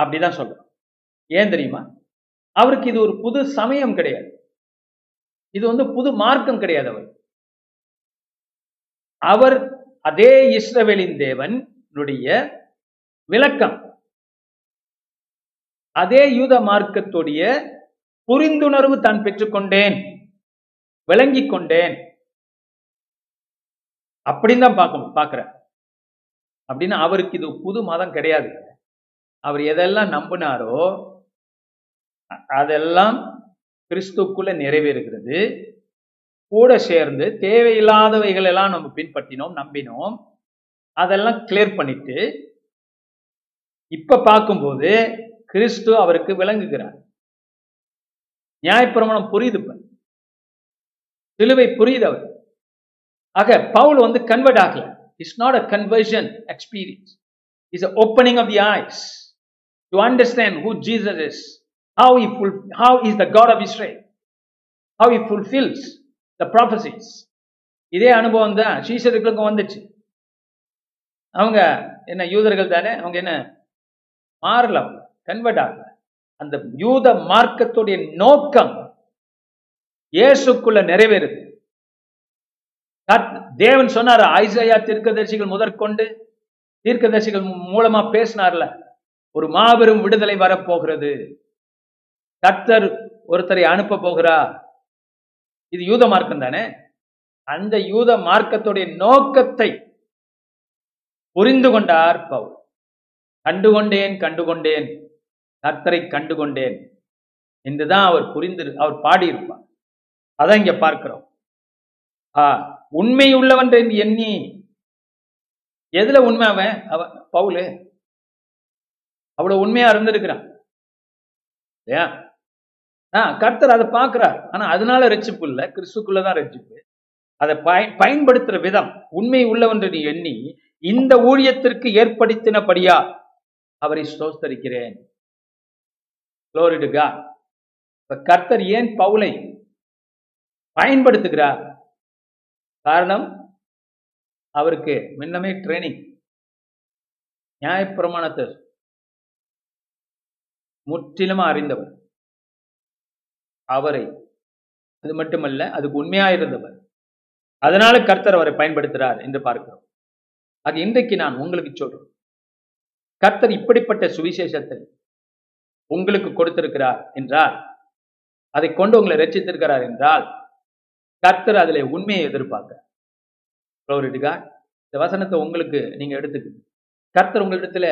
அப்படிதான் சொல்றார். ஏன் தெரியுமா, அவருக்கு இது ஒரு புது சமயம் கிடையாது, இது வந்து புது மார்க்கம் கிடையாது. அவர் அவர் அதே இஸ்ரவேலின் தேவனுடைய விளக்கம், அதே யூத மார்க்கத்துடைய புரிந்துணர்வு தான் பெற்றுக்கொண்டேன், விளங்கி கொண்டேன் அப்படின்னு தான் பார்க்கணும் பார்க்கிறேன் அப்படின்னு. அவருக்கு இது புது மதம் கிடையாது. அவர் எதெல்லாம் நம்பினாரோ அதெல்லாம் கிறிஸ்துக்குள்ள நிறைவேறுகிறது. கூட சேர்ந்து தேவையில்லாதவைகள் எல்லாம் நம்ம பின்பற்றினோம், நம்பினோம், அதெல்லாம் கிளியர் பண்ணிட்டு இப்ப பார்க்கும்போது கிறிஸ்து அவருக்கு விளங்குகிறார். நியாயப்பிரமாணம் புரியுது, சிலுவை புரியுது அவர். ஆக பவுல் வந்து கன்வெர்ட் ஆகல. It's not a conversion experience, it's a opening of the eyes to understand who Jesus is, how he ful- how is the God of Israel, how he fulfills the prophecies. இதே அனுபவம் தான் சீஷர்களுக்கும் வந்துச்சு. அவங்க என்ன யூதர்கள் தானே, அவங்க என்ன மாறல, அவங்க கன்வெர்ட் ஆகல. அந்த யூத மார்க்கத்துடைய நோக்கம் இயேசுக்குள்ள நிறைவேறுது. தேவன் சொன்னார், ஐசாயா தீர்க்கதரிசிகள் முதற்கொண்டு தீர்க்கதரிசிகள் மூலமா பேசினார்ல, ஒரு மாபெரும் விடுதலை வரப்போகிறது, கர்த்தர் ஒருத்தரை அனுப்ப போகிறார். இது யூத மார்க்கம் தானே. அந்த யூத மார்க்கத்துடைய நோக்கத்தை புரிந்து கொண்டார் பவுல். கண்டுகொண்டேன் கண்டுகொண்டேன் கர்த்தரை கண்டுகொண்டேன் என்றுதான் அவர் புரிந்து அவர் பாடியிருப்பார். அதான் இங்க பார்க்கிறோம். ஆ உண்மை உள்ளவன் என்று எண்ணி, எதுல உண்மை அவன், அவ பவுலு அவ்வளவு உண்மையா இருந்திருக்கிறான் இல்லையா. கர்த்தர் அதை பார்க்கிறார். ஆனா அதனால ரட்சிப்பு இல்லை, கிறிஸ்துக்குள்ளதான் ரட்சிப்பு. அதை பயன் பயன்படுத்துற விதம் உண்மை உள்ளவென்று எண்ணி இந்த ஊழியத்திற்கு ஏற்படுத்தினபடியா அவரை ஸ்தோத்திரிக்கிறேன். இப்ப கர்த்தர் ஏன் பவுலை பயன்படுத்துகிறார், காரணம் அவருக்கு முன்னமே ட்ரைனிங், நியாயப்பிரமாணத்தை முற்றிலுமா அறிந்தவர், அவரை அது மட்டுமல்ல அதுக்கு உண்மையாயிருந்தவர். அதனால கர்த்தர் அவரை பயன்படுத்துகிறார் என்று பார்க்கிறோம். அது இன்றைக்கு நான் உங்களுக்கு சொல்றேன், கர்த்தர் இப்படிப்பட்ட சுவிசேஷத்தை உங்களுக்கு கொடுத்திருக்கிறார் என்றால், அதை கொண்டு உங்களை ரட்சித்திருக்கிறார் என்றால், கர்த்தர் அதில் உண்மையை எதிர்பார்க்கிறார். இந்த வசனத்தை உங்களுக்கு நீங்க எடுத்துக்கணும். கர்த்தர் உங்களிடத்துல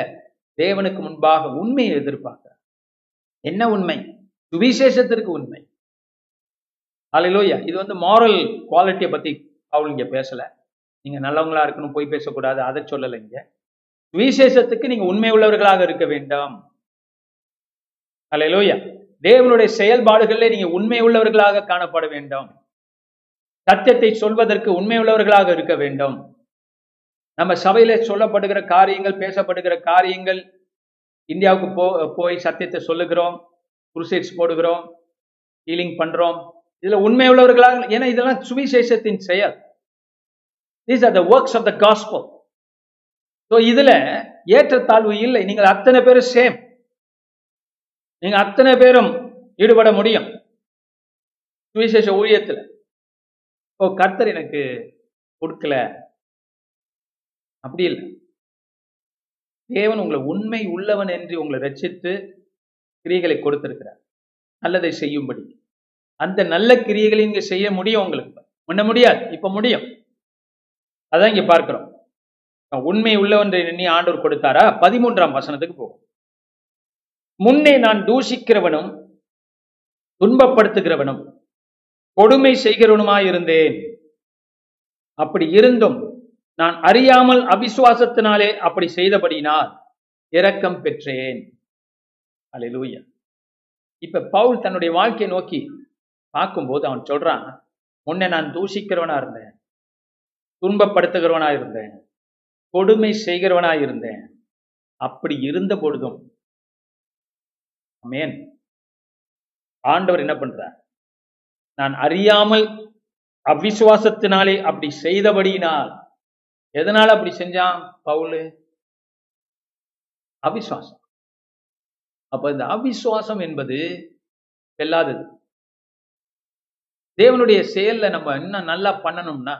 தேவனுக்கு முன்பாக உண்மையை எதிர்பார்க்கிறார். என்ன உண்மை? சுவிசேஷத்திற்கு உண்மை. அல்லேலூயா. இது வந்து மாரல் குவாலிட்டியை பற்றி பவுல் இங்கே பேசலை. நீங்கள் நல்லவங்களா இருக்கணும், போய் பேசக்கூடாது, அதை சொல்லலை. இங்கே விசேஷத்துக்கு நீங்கள் உண்மை உள்ளவர்களாக இருக்க வேண்டும். அல்லேலூயா. தேவனுடைய செயல்பாடுகளில் நீங்கள் உண்மை உள்ளவர்களாக காணப்பட வேண்டும். சத்தியத்தை சொல்வதற்கு உண்மை உள்ளவர்களாக இருக்க வேண்டும். நம்ம சபையில சொல்லப்படுகிற காரியங்கள், பேசப்படுகிற காரியங்கள், இந்தியாவுக்கு போ போய் சத்தியத்தை சொல்லுகிறோம், குரூசைட்ஸ் போடுகிறோம், ஹீலிங் பண்றோம், இதுல உண்மை உள்ளவர்களாக. ஏன்னா இதெல்லாம் சுவிசேஷத்தின் செயல். These are the works of the gospel. So இதுல ஏற்றத்தாழ்வு இல்லை. நீங்கள் அத்தனை பேரும் சேம், நீங்க அத்தனை பேரும் ஈடுபட முடியும் சுவிசேஷ ஊழியத்துல. ஓ, கர்த்தர் எனக்கு கொடுக்கல, அப்படி இல்லை. தேவன் உங்களை உண்மை உள்ளவன் என்று உங்களை ரட்சித்து கிரியைகளை கொடுத்திருக்கிறார், நல்லதை செய்யும்படி. அந்த நல்ல கிரியைகளை இங்க செய்ய முடியும். உங்களுக்கு முன்ன முடியாது, இப்ப முடியும். அதான் இங்க பார்க்கிறோம். உண்மை உள்ளவன் எண்ணி ஆண்டவர் கொடுத்தாரா. பதிமூன்றாம் வசனத்துக்கு போகும். முன்னே நான் தூஷிக்கிறவனும் துன்பப்படுத்துகிறவனும் கொடுமை செய்கிறவனுமாயிருந்தேன். அப்படி இருந்தும் நான் அறியாமல் அவிசுவாசத்தினாலே அப்படி செய்தபடினால் இரக்கம் பெற்றேன். அல்லேலூயா. இப்ப பவுல் தன்னுடைய வாழ்க்கையை நோக்கி பார்க்கும்போது அவன் சொல்றான், முன்னே நான் தூஷிக்கிறவனா இருந்தேன், துன்பப்படுத்துகிறவனா இருந்தேன், கொடுமை செய்கிறவனா இருந்தேன். அப்படி இருந்த பொழுதும் ஆமென், ஆண்டவர் என்ன பண்றார், நான் அறியாமல் அவிசுவாசத்தினாலே அப்படி செய்தபடினால். எதனால அப்படி செஞ்சான் பவுல்? அவிசுவாசம். அப்ப இந்த அவிசுவாசம் என்பது வெல்லாதது. தேவனுடைய செயல்ல நம்ம இன்னும் நல்லா பண்ணணும்னா,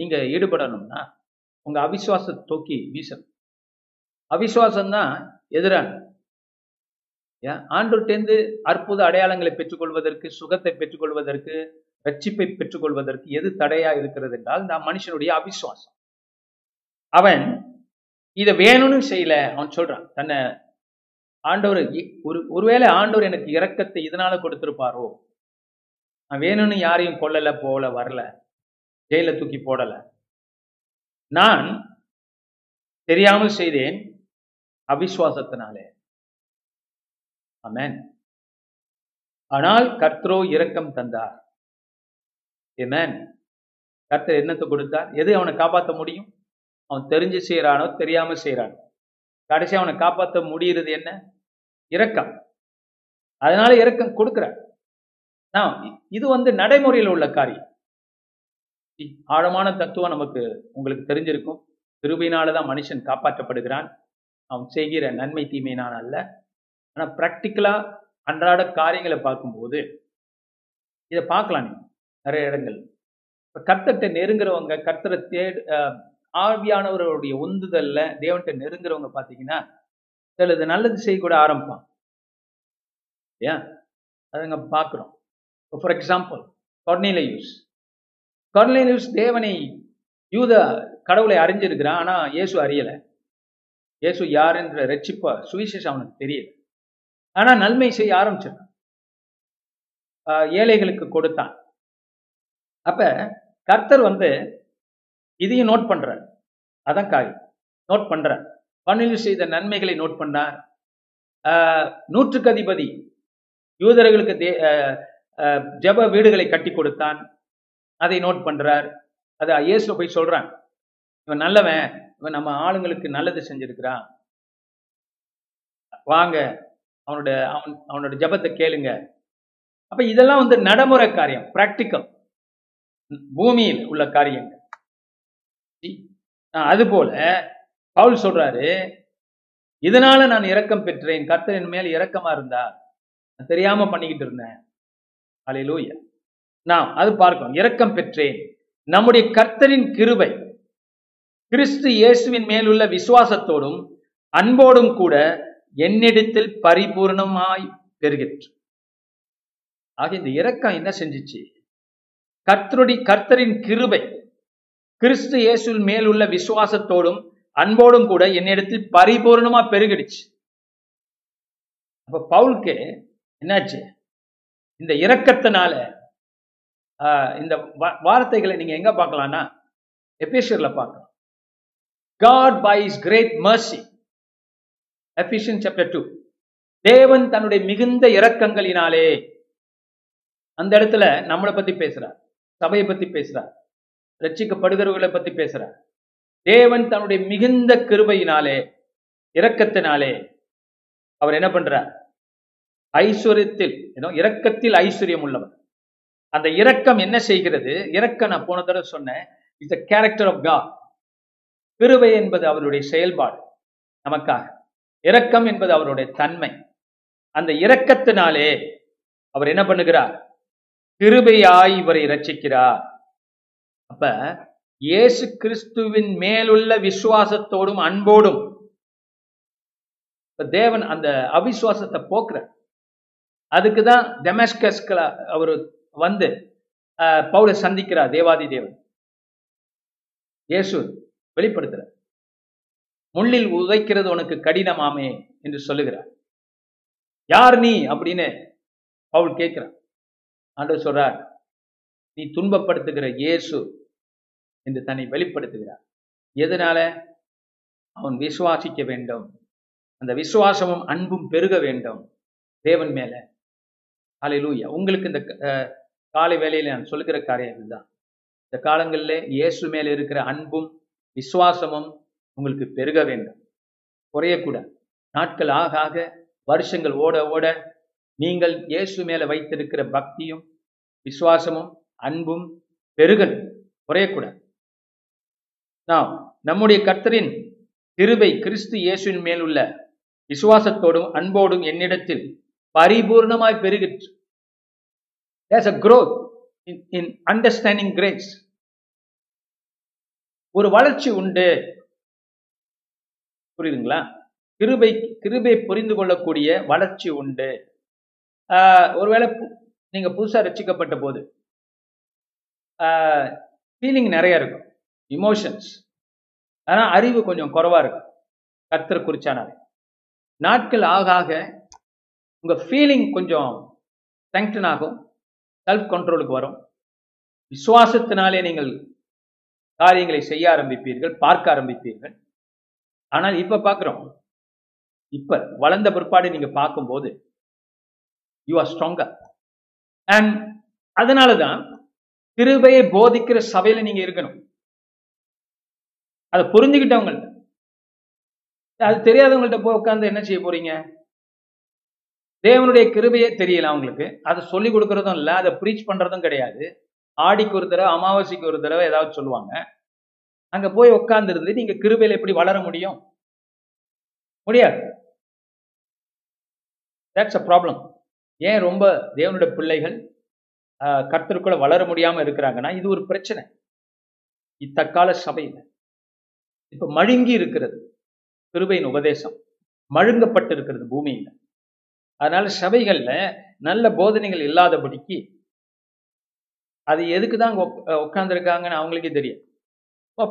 நீங்க ஈடுபடணும்னா உங்க அவிசுவாசத்தை தூக்கி வீசணும். அவிசுவாசம் தான் எதிரான. ஆண்டவர்கிட்டேந்து அற்புத அடையாளங்களை பெற்றுக்கொள்வதற்கு, சுகத்தை பெற்றுக்கொள்வதற்கு, ரட்சிப்பை பெற்றுக்கொள்வதற்கு எது தடையா இருக்கிறது என்றால் நான் மனுஷனுடைய அவிசுவாசம். அவன் இதை வேணும்னு செய்யல. அவன் சொல்றான் தன்னை ஆண்டவர் ஒரு ஒருவேளை ஆண்டவர் எனக்கு இரக்கத்தை இதனால கொடுத்திருப்பாரோ, நான் வேணும்னு யாரையும் கொல்லல, போல வரல, ஜெயில தூக்கி போடல, நான் தெரியாமல் செய்தேன் அவிசுவாசத்தினாலே. ஆமென். ஆனால் கர்த்தரோ இரக்கம் தந்தார். ஆமென். கர்த்தர் என்னத்தை கொடுத்தார்? எது அவனை காப்பாற்ற முடியும்? அவன் தெரிஞ்சு செய்யறானோ தெரியாம செய்யறானோ, கடைசி அவனை காப்பாற்ற முடியறது என்ன? இரக்கம். அதனால இரக்கம் கொடுக்கிறார். இது வந்து நடைமுறையில் உள்ள காரியம். ஆழமான தத்துவம் நமக்கு உங்களுக்கு தெரிஞ்சிருக்கும். கிருபையினாலதான் மனுஷன் காப்பாற்றப்படுகிறான், அவன் செய்கிற நன்மை தீமையினால அல்ல. ஆனா பிராக்டிக்கலா அன்றாட காரியங்களை பார்க்கும்போது இதை பார்க்கலாம் நீங்க நிறைய இடங்கள். இப்போ கர்த்தத்தை நெருங்குறவங்க, கர்த்தரை தேடு ஆவியானவர்களுடைய உந்துதல்ல தேவன்கிட்ட நெருங்குறவங்க பார்த்தீங்கன்னா சிலது நல்லது செய்யக்கூட ஆரம்பிப்பான். ஏன் அதுங்க பார்க்குறோம். For example Cornelius. கொர்னேலியூஸ் தேவனை, யூத கடவுளை அறிஞ்சிருக்கிறான். ஆனால் இயேசு அறியலை. இயேசு யாருன்ற ரட்சிப்பா சுவிசேஷம் அவனுக்கு தெரியல. ஆனால் நன்மை செய்ய ஆரம்பிச்சிருக்கான், ஏழைகளுக்கு கொடுத்தான். அப்ப கர்த்தர் வந்து இதையும் நோட் பண்றார். அதான் காய் நோட் பண்றார். கொர்னேலியூஸ் செய்த நன்மைகளை நோட் பண்ணார். நூற்றுக்கு அதிபதி, யூதர்களுக்கு தே ஜப வீடுகளை கட்டி கொடுத்தான், அதை நோட் பண்றார். அதை இயேசு போய் சொல்றான், இவன் நல்லவன், இவன் நம்ம ஆளுங்களுக்கு நல்லது செஞ்சிருக்கிறான், வாங்க அவனோட அவன் அவனோட ஜபத்தை கேளுங்க. அப்ப இதெல்லாம் வந்து நடைமுறை காரியம், பிராக்டிக்கல், பூமியில் உள்ள காரியங்கள். அதுபோல பவுல் சொல்றாரு, இதனால நான் இரக்கம் பெற்றேன், கர்த்தர் என் மேல் இரக்கமா இருந்தா, நான் தெரியாம பண்ணிக்கிட்டு இருந்தேன். அல்லேலூயா. நாம் அது பார்க்கணும். இரக்கம் பெற்றேன். நம்முடைய கர்த்தரின் கிருபை கிறிஸ்து இயேசுவின் மேலுள்ள விசுவாசத்தோடும் அன்போடும் கூட என்னிடத்தில் பரிபூர்ணமாய் பெறுகிற்று. ஆக இந்த இரக்கம் என்ன செஞ்சிச்சு? கர்த்தருடைய கர்த்தரின் கிருபை கிறிஸ்து இயேசுவின் மேல் உள்ள விசுவாசத்தோடும் அன்போடும் கூட என்னிடத்தில் பரிபூர்ணமா பெருகிடுச்சு. அப்ப பவுலுக்கு என்னாச்சு? இந்த இரக்கத்தினால இந்த வார்த்தைகளை நீங்க எங்க பார்க்கலாம்னா எபேசியர்ல பார்க்கலாம். God by his great mercy, Ephesians chapter two, தேவன் தன்னுடைய மிகுந்த இரக்கங்களினாலே, அந்த இடத்துல நம்மளை பத்தி பேசுறார், சபையை பத்தி பேசுறார், ரட்சிக்கப்படுகிறவர்களை பத்தி பேசுறார். தேவன் தன்னுடைய மிகுந்த கிருபையினாலே இரக்கத்தினாலே அவர் என்ன பண்றார், ஐஸ்வர்யத்தில், இரக்கத்தில் ஐஸ்வர்யம் உள்ளவர். அந்த இரக்கம் என்ன செய்கிறது? இரக்க நான் போன தடவை சொன்னேன், is the character of God. கிருபை என்பது அவருடைய செயல்பாடு நமக்காக, இரக்கம் என்பது அவருடைய தன்மை. அந்த இரக்கத்தினாலே அவர் என்ன பண்ணுகிறார்? கிருபையாய் இவரை ரட்சிக்கிறார். அப்ப இயேசு கிறிஸ்துவின் மேலுள்ள விசுவாசத்தோடும் அன்போடும் தேவன் அந்த அவிசுவாசத்தை போக்குறார். அதுக்குதான் டெமஸ்கஸ்ல அவர் வந்து பவுலை சந்திக்கிறார். தேவாதி தேவன் இயேசு வெளிப்படுத்துறார். முள்ளில் உதைக்கிறது உனக்கு கடினமாமே என்று சொல்லுகிறார். யார் நீ அப்படின்னு பவுல் கேட்கிறார். ஆண்டவர் சொல்றார், நீ துன்பப்படுத்துகிற இயேசு என்று தன்னை வெளிப்படுத்துகிறார். எதனால? அவன் விசுவாசிக்க வேண்டும், அந்த விசுவாசமும் அன்பும் பெருக வேண்டும் தேவன் மேல. ஹல்லேலூயா. உங்களுக்கு இந்த காலை வேளையில நான் சொல்லுகிற காரியம் இதுதான். இந்த காலங்களிலே இயேசு மேல இருக்கிற அன்பும் விசுவாசமும் உங்களுக்கு பெருக வேண்டும், குறையக்கூடாது. நாட்கள் ஆக ஆக, வருஷங்கள் ஓட ஓட, நீங்கள் இயேசு மேல வைத்திருக்கிற பக்தியும் விசுவாசமும் அன்பும் பெருகணும், குறையக்கூடாது. நாம் நம்முடைய கர்த்தரின் கிருபை கிறிஸ்து இயேசுவின் மேல் உள்ள விசுவாசத்தோடும் அன்போடும் என்னிடத்தில் பரிபூர்ணமாய் பெருகிற்று. There's a growth in, in understanding grace. ஒரு வளர்ச்சி உண்டு, புரியுதுங்களா? கிருபை கிருபை புரிந்து கொள்ளக்கூடிய வளர்ச்சி உண்டு. ஒருவேளை நீங்க புதுசாக ரட்சிக்கப்பட்ட போது ஃபீலிங் நிறைய இருக்கும், இமோஷன்ஸ், ஆனால் அறிவு கொஞ்சம் குறைவா இருக்கும் கர்த்தரை குறிச்சானாவே. நாட்கள் ஆக ஆக உங்க ஃபீலிங் கொஞ்சம் ஸ்ட்ரெங்டன் ஆகும், செல்ஃப் கண்ட்ரோலுக்கு வரும். விசுவாசத்தினாலே நீங்கள் காரியங்களை செய்ய ஆரம்பிப்பீர்கள், பார்க்க ஆரம்பிப்பீர்கள். ஆனால் இப்ப பார்க்குறோம், இப்ப வளர்ந்த பிற்பாடு நீங்க பார்க்கும்போது யூ ஆர் ஸ்ட்ராங்கர். அண்ட் அதனால தான் கிருபையை போதிக்கிற சபையில நீங்க இருக்கணும். அதை புரிஞ்சுக்கிட்டவங்கள்ட்ட, அது தெரியாதவங்கள்ட்ட போய் உட்காந்து என்ன செய்ய போறீங்க? தேவனுடைய கிருபையே தெரியல அவங்களுக்கு, அதை சொல்லி கொடுக்கறதும் இல்லை, அதை ப்ரீச் பண்றதும் கிடையாது. ஆடிக்கு ஒரு தடவை, அமாவாசைக்கு ஒரு தடவை ஏதாவது சொல்லுவாங்க. அங்க போய் உட்காந்துருந்து நீங்க கிருபையில எப்படி வளர முடியும்? முடியாது. That's a problem. ஏன் ரொம்ப தேவனுடைய பிள்ளைகள் கர்த்தருக்குள்ள வளர முடியாம இருக்கிறாங்கன்னா, இது ஒரு பிரச்சனை. இத்தக்கால சபையில இப்ப மழுங்கி இருக்கிறது, கிருபையின் உபதேசம் மழுங்கப்பட்டு இருக்கிறது பூமியில. அதனால சபைகள்ல நல்ல போதனைகள் இல்லாதபடிக்கு அது எதுக்கு தான் உட்கார்ந்துருக்காங்கன்னு அவங்களுக்கே தெரியும்,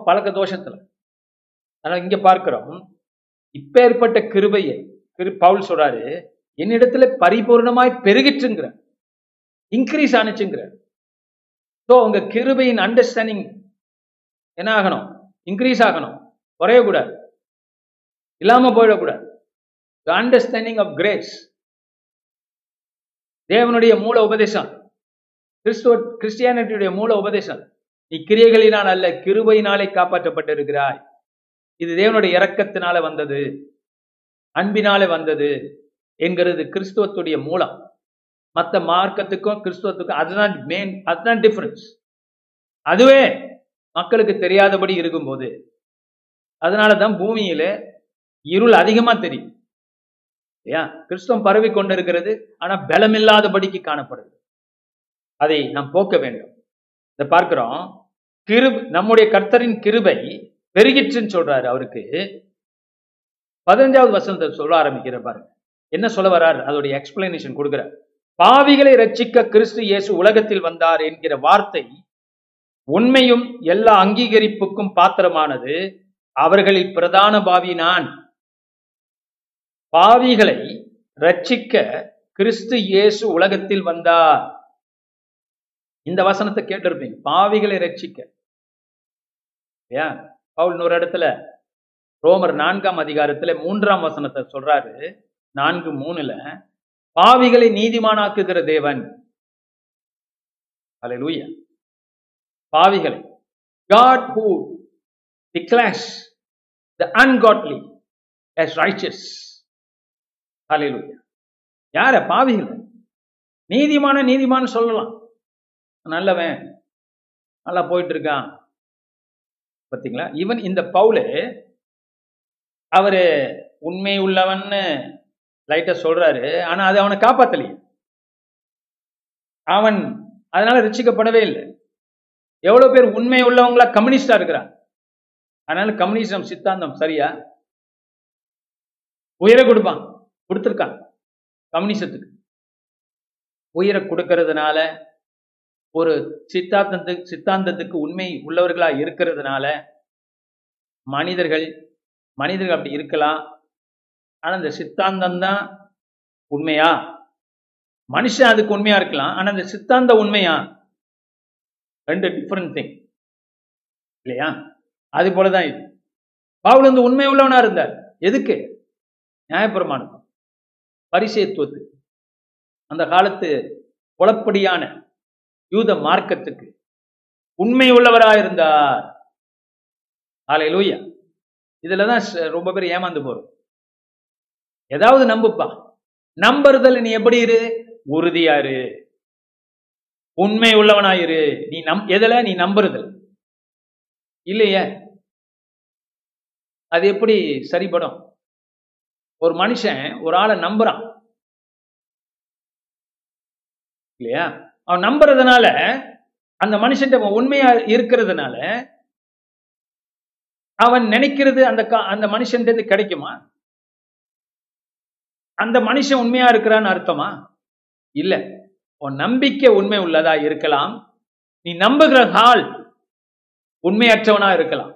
பழக்க தோஷத்துல. ஆனா இங்க பார்க்கிறோம், இப்ப ஏற்பட்ட கிருபையை திரு பவுல் சொல்றாரு, என்னிடத்துல பரிபூர்ணமாய் பெருகிட்டுங்கிற, இன்க்ரீஸ் ஆனிச்சுங்கிற. ஸோ உங்க கிருபையின் அண்டர்ஸ்டாண்டிங் என்ன ஆகணும்? இன்க்ரீஸ் ஆகணும், குறையக்கூடாது, இல்லாம போயிடக்கூடாது. தி அண்டர்ஸ்டாண்டிங் ஆஃப் கிரேஸ், தேவனுடைய மூல உபதேசம், கிறிஸ்துவ கிறிஸ்டியானிட்டியுடைய மூல உபதேசம். நீ கிரியைகளினால் அல்ல, கிருபையினாலே காப்பாற்றப்பட்டிருக்கிறாய். இது தேவனுடைய இரக்கத்தினால வந்தது, அன்பினாலே வந்தது என்கிறது கிறிஸ்துவத்துடைய மூலம். மற்ற மார்க்கத்துக்கும் கிறிஸ்துவத்துக்கும் அதுதான் மெயின், அதுதான் டிஃபரன்ஸ். அதுவே மக்களுக்கு தெரியாதபடி இருக்கும்போது, அதனால தான் பூமியில இருள் அதிகமா தெரியும். ஏன் கிறிஸ்துவம் பரவி கொண்டிருக்கிறது, ஆனா பலமில்லாதபடிக்கு காணப்படுது. அதை நாம் போக்க வேண்டும். இதை பார்க்கிறோம், கிரு நம்முடைய கர்த்தரின் கிருபை பெருகிற்றுன்னு சொல்றாரு. அவருக்கு பதினஞ்சாவது வசனத்தை சொல்ல ஆரம்பிக்கிற பாருங்க, என்ன சொல்ல வர்றாரு, அதோடைய எக்ஸ்பிளனேஷன் கொடுக்கிறார். பாவிகளை ரட்சிக்க கிறிஸ்து இயேசு உலகத்தில் வந்தார் என்கிற வார்த்தை உண்மையும் எல்லா அங்கீகரிப்புக்கும் பாத்திரமானது. அவர்களில் பிரதான பாவி நான். பாவிகளை ரட்சிக்க கிறிஸ்து இயேசு உலகத்தில் வந்தார். இந்த வசனத்தை கேட்டிருப்பீங்க, பாவிகளை ரட்சிக்க. ஏன் பவுல் இன்னொரு இடத்துல ரோமர் நான்காம் அதிகாரத்துல மூன்றாம் வசனத்தை சொல்றாரு, நான்கு மூணுல பாவிகளை நீதிமானாக்குகிற தேவன். அல்லேலூயா. பாவிகளை, God who declares the ungodly as righteous. அல்லேலூயா. யார பாவிகள்? நீதிமான நீதிமான சொல்லலாம், நல்லவன் நல்லா போயிட்டு இருக்கான், பார்த்தீங்களா? ஈவன் இந்த பவுலு அவரு உண்மை உள்ளவன்னு லைட்டா சொல்றாரு, ஆனா அது அவனை காப்பாத்தலையே, அவன் அதனால ரட்சிக்கப்படவே இல்லை. எவ்வளவு பேர் உண்மை உள்ளவங்களா கம்யூனிஸ்டா இருக்கிறாங்க, அதனால கம்யூனிசம் சித்தாந்தம் சரியா உயிரை கொடுப்பான், கொடுத்துருக்கான் கம்யூனிசத்துக்கு. உயிரை கொடுக்கறதுனால ஒரு சித்தாந்தத்துக்கு சித்தாந்தத்துக்கு உண்மை உள்ளவர்களா இருக்கிறதுனால மனிதர்கள் மனிதர்கள் அப்படி இருக்கலாம், ஆனா இந்த சித்தாந்தம் தான் உண்மையா? மனுஷன் அதுக்கு உண்மையா இருக்கலாம், ஆனா இந்த சித்தாந்தம் உண்மையா? ரெண்டு டிஃபரண்ட் திங் இல்லையா? அது போலதான் இது. பவுல் வந்து உண்மை உள்ளவனா இருந்தார். எதுக்கு? நியாயப்பிரமாணம், பரிசேத்துவத்து, அந்த காலத்து குழப்படியான யூத மார்க்கத்துக்கு உண்மை உள்ளவராயிருந்தார். அல்லேலூயா. இதுலதான் ரொம்ப பேர் ஏமாந்து போறோம். ஏதாவது நம்புப்பா, நம்புறதுல நீ எப்படி இரு? உறுதியாரு, உண்மை உள்ளவனாயிரு. நீ நம் எதுல நீ நம்புறதில் இல்லையே, அது எப்படி சரிபடும்? ஒரு மனுஷன் ஒரு ஆளை நம்புறான் இல்லையா, அவன் நம்புறதுனால அந்த மனுஷன் உண்மையா இருக்கிறதுனால அவன் நினைக்கிறது அந்த அந்த மனுஷன் கிடைக்குமா? அந்த மனுஷன் உண்மையா இருக்கிறான்னு அர்த்தமா? இல்ல, உன் நம்பிக்கை உண்மை உள்ளதா இருக்கலாம், நீ நம்புகிற ஆள் உண்மையற்றவனா இருக்கலாம்.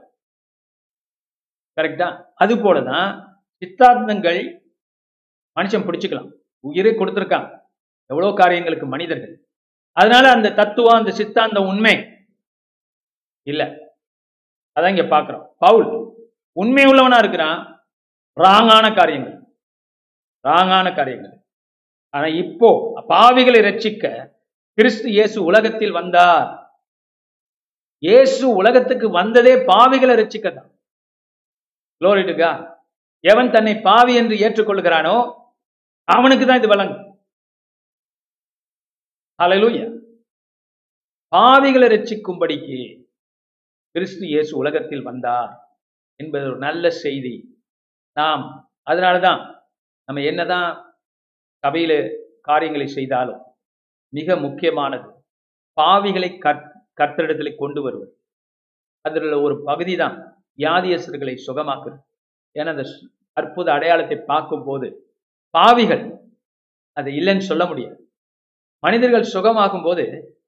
கரெக்டா? அது போலதான் சித்தாந்தங்கள் மனுஷன் பிடிச்சுக்கலாம். உயிரை கொடுத்திருக்கான் எவ்வளவு காரியங்களுக்கு மனிதர்கள், அதனால அந்த தத்துவம் அந்த சித்தாந்தம் உண்மை இல்ல. அதான் இங்க பாக்குறோம், பவுல் உண்மை உள்ளவனா இருக்கிறான், ராங்கான காரியங்கள் ராங்கான காரியங்கள். ஆனா இப்போ பாவிகளை ரட்சிக்க கிறிஸ்து இயேசு உலகத்தில் வந்தார். இயேசு உலகத்துக்கு வந்ததே பாவிகளை ரட்சிக்க தான். Glory to God. எவன் தன்னை பாவி என்று ஏற்றுக்கொள்கிறானோ அவனுக்கு தான் இது வழங்கும். அல்லேலூயா. பாவிகளை ரட்சிக்கும்படிக்கு கிறிஸ்து இயேசு உலகத்தில் வந்தார் என்பது ஒரு நல்ல செய்தி. நாம் அதனாலதான் நம்ம என்னதான் சபையில காரியங்களை செய்தாலும் மிக முக்கியமானது பாவிகளை கற் கர்த்தரிடத்திலே கொண்டு வருவது. அதில் ஒரு பகுதி தான் வியாதியஸ்தர்களை சுகமாக்குறது. ஏன்னா அந்த அற்புத அடையாளத்தை பார்க்கும் போது பாவிகள் அது இல்லைன்னு சொல்ல முடியாது. மனிதர்கள் சுகமாகும் போது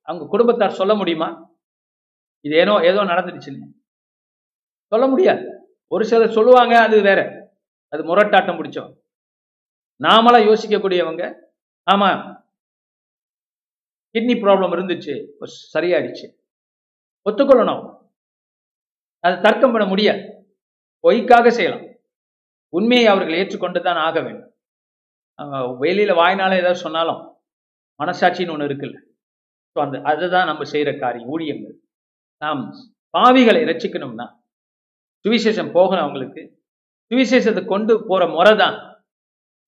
அவங்க குடும்பத்தார் சொல்ல முடியுமா இது ஏனோ ஏதோ நடந்துடுச்சுன்னு? சொல்ல முடியாது. ஒரு சிலர் சொல்லுவாங்க, அது வேற, அது முரட்டாட்டம் பிடிச்சவங்க. நாமளா யோசிக்கக்கூடியவங்க, ஆமா கிட்னி ப்ராப்ளம் இருந்துச்சு சரியாயிடுச்சு, ஒத்துக்கொள்ளணும். அதை தர்க்கம் பண்ண முடியாது, பொய்க்காக செய்யலாம். உண்மையை அவர்கள் ஏற்றுக்கொண்டு தான் ஆக வேண்டும். வெளியில வாயினால ஏதாவது சொன்னாலும் மனசாட்சின்னு ஒன்று இருக்குல்ல, ஸோ அந்த அதுதான் நம்ம செய்யற காரியம் ஊழியங்கள். நாம் பாவிகளை ரட்சிக்கணும்னா சுவிசேஷம் போகணும். அவங்களுக்கு சுவிசேஷத்தை கொண்டு போற முறை தான்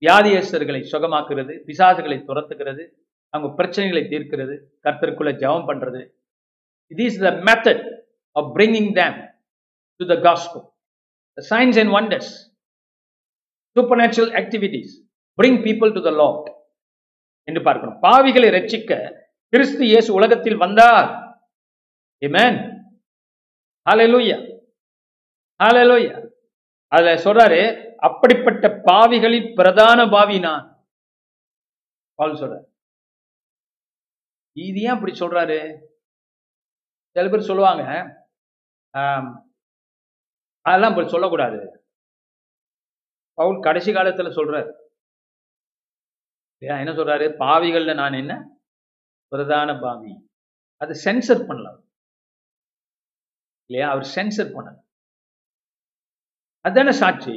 வியாதியஸ்தர்களை சுகமாக்குறது, பிசாசுகளை துரத்துக்கிறது, அவங்க பிரச்சனைகளை தீர்க்கிறது, கர்த்தருக்குள்ள ஜெபம் பண்றது. It is the method of bringing them to the gospel. The signs and wonders, supernatural activities bring people to the Lord என்று பார்க்கணும். பாவிகளை ரட்சிக்க கிறிஸ்து இயேசு உலகத்தில் வந்தார். ஆமென். ஹல்லேலூயா, ஹல்லேலூயா. அதுல சொல்றாரு, அப்படிப்பட்ட பாவிகளில் பிரதான பாவி நான். பவுல் சொல்றாரு, இது ஏன் அப்படி சொல்றாரு? சில பேர் சொல்லுவாங்க அதெல்லாம் அப்படி சொல்லக்கூடாது. பவுல் கடைசி காலத்துல சொல்றாரு, என்ன சொல்றாரு? பாவிகள்ல நான் என்ன? பிரதான பாவி. அதை சென்சர் பண்ணல இல்லையா, அவர் சென்சர் பண்ணல. அதுதான சாட்சி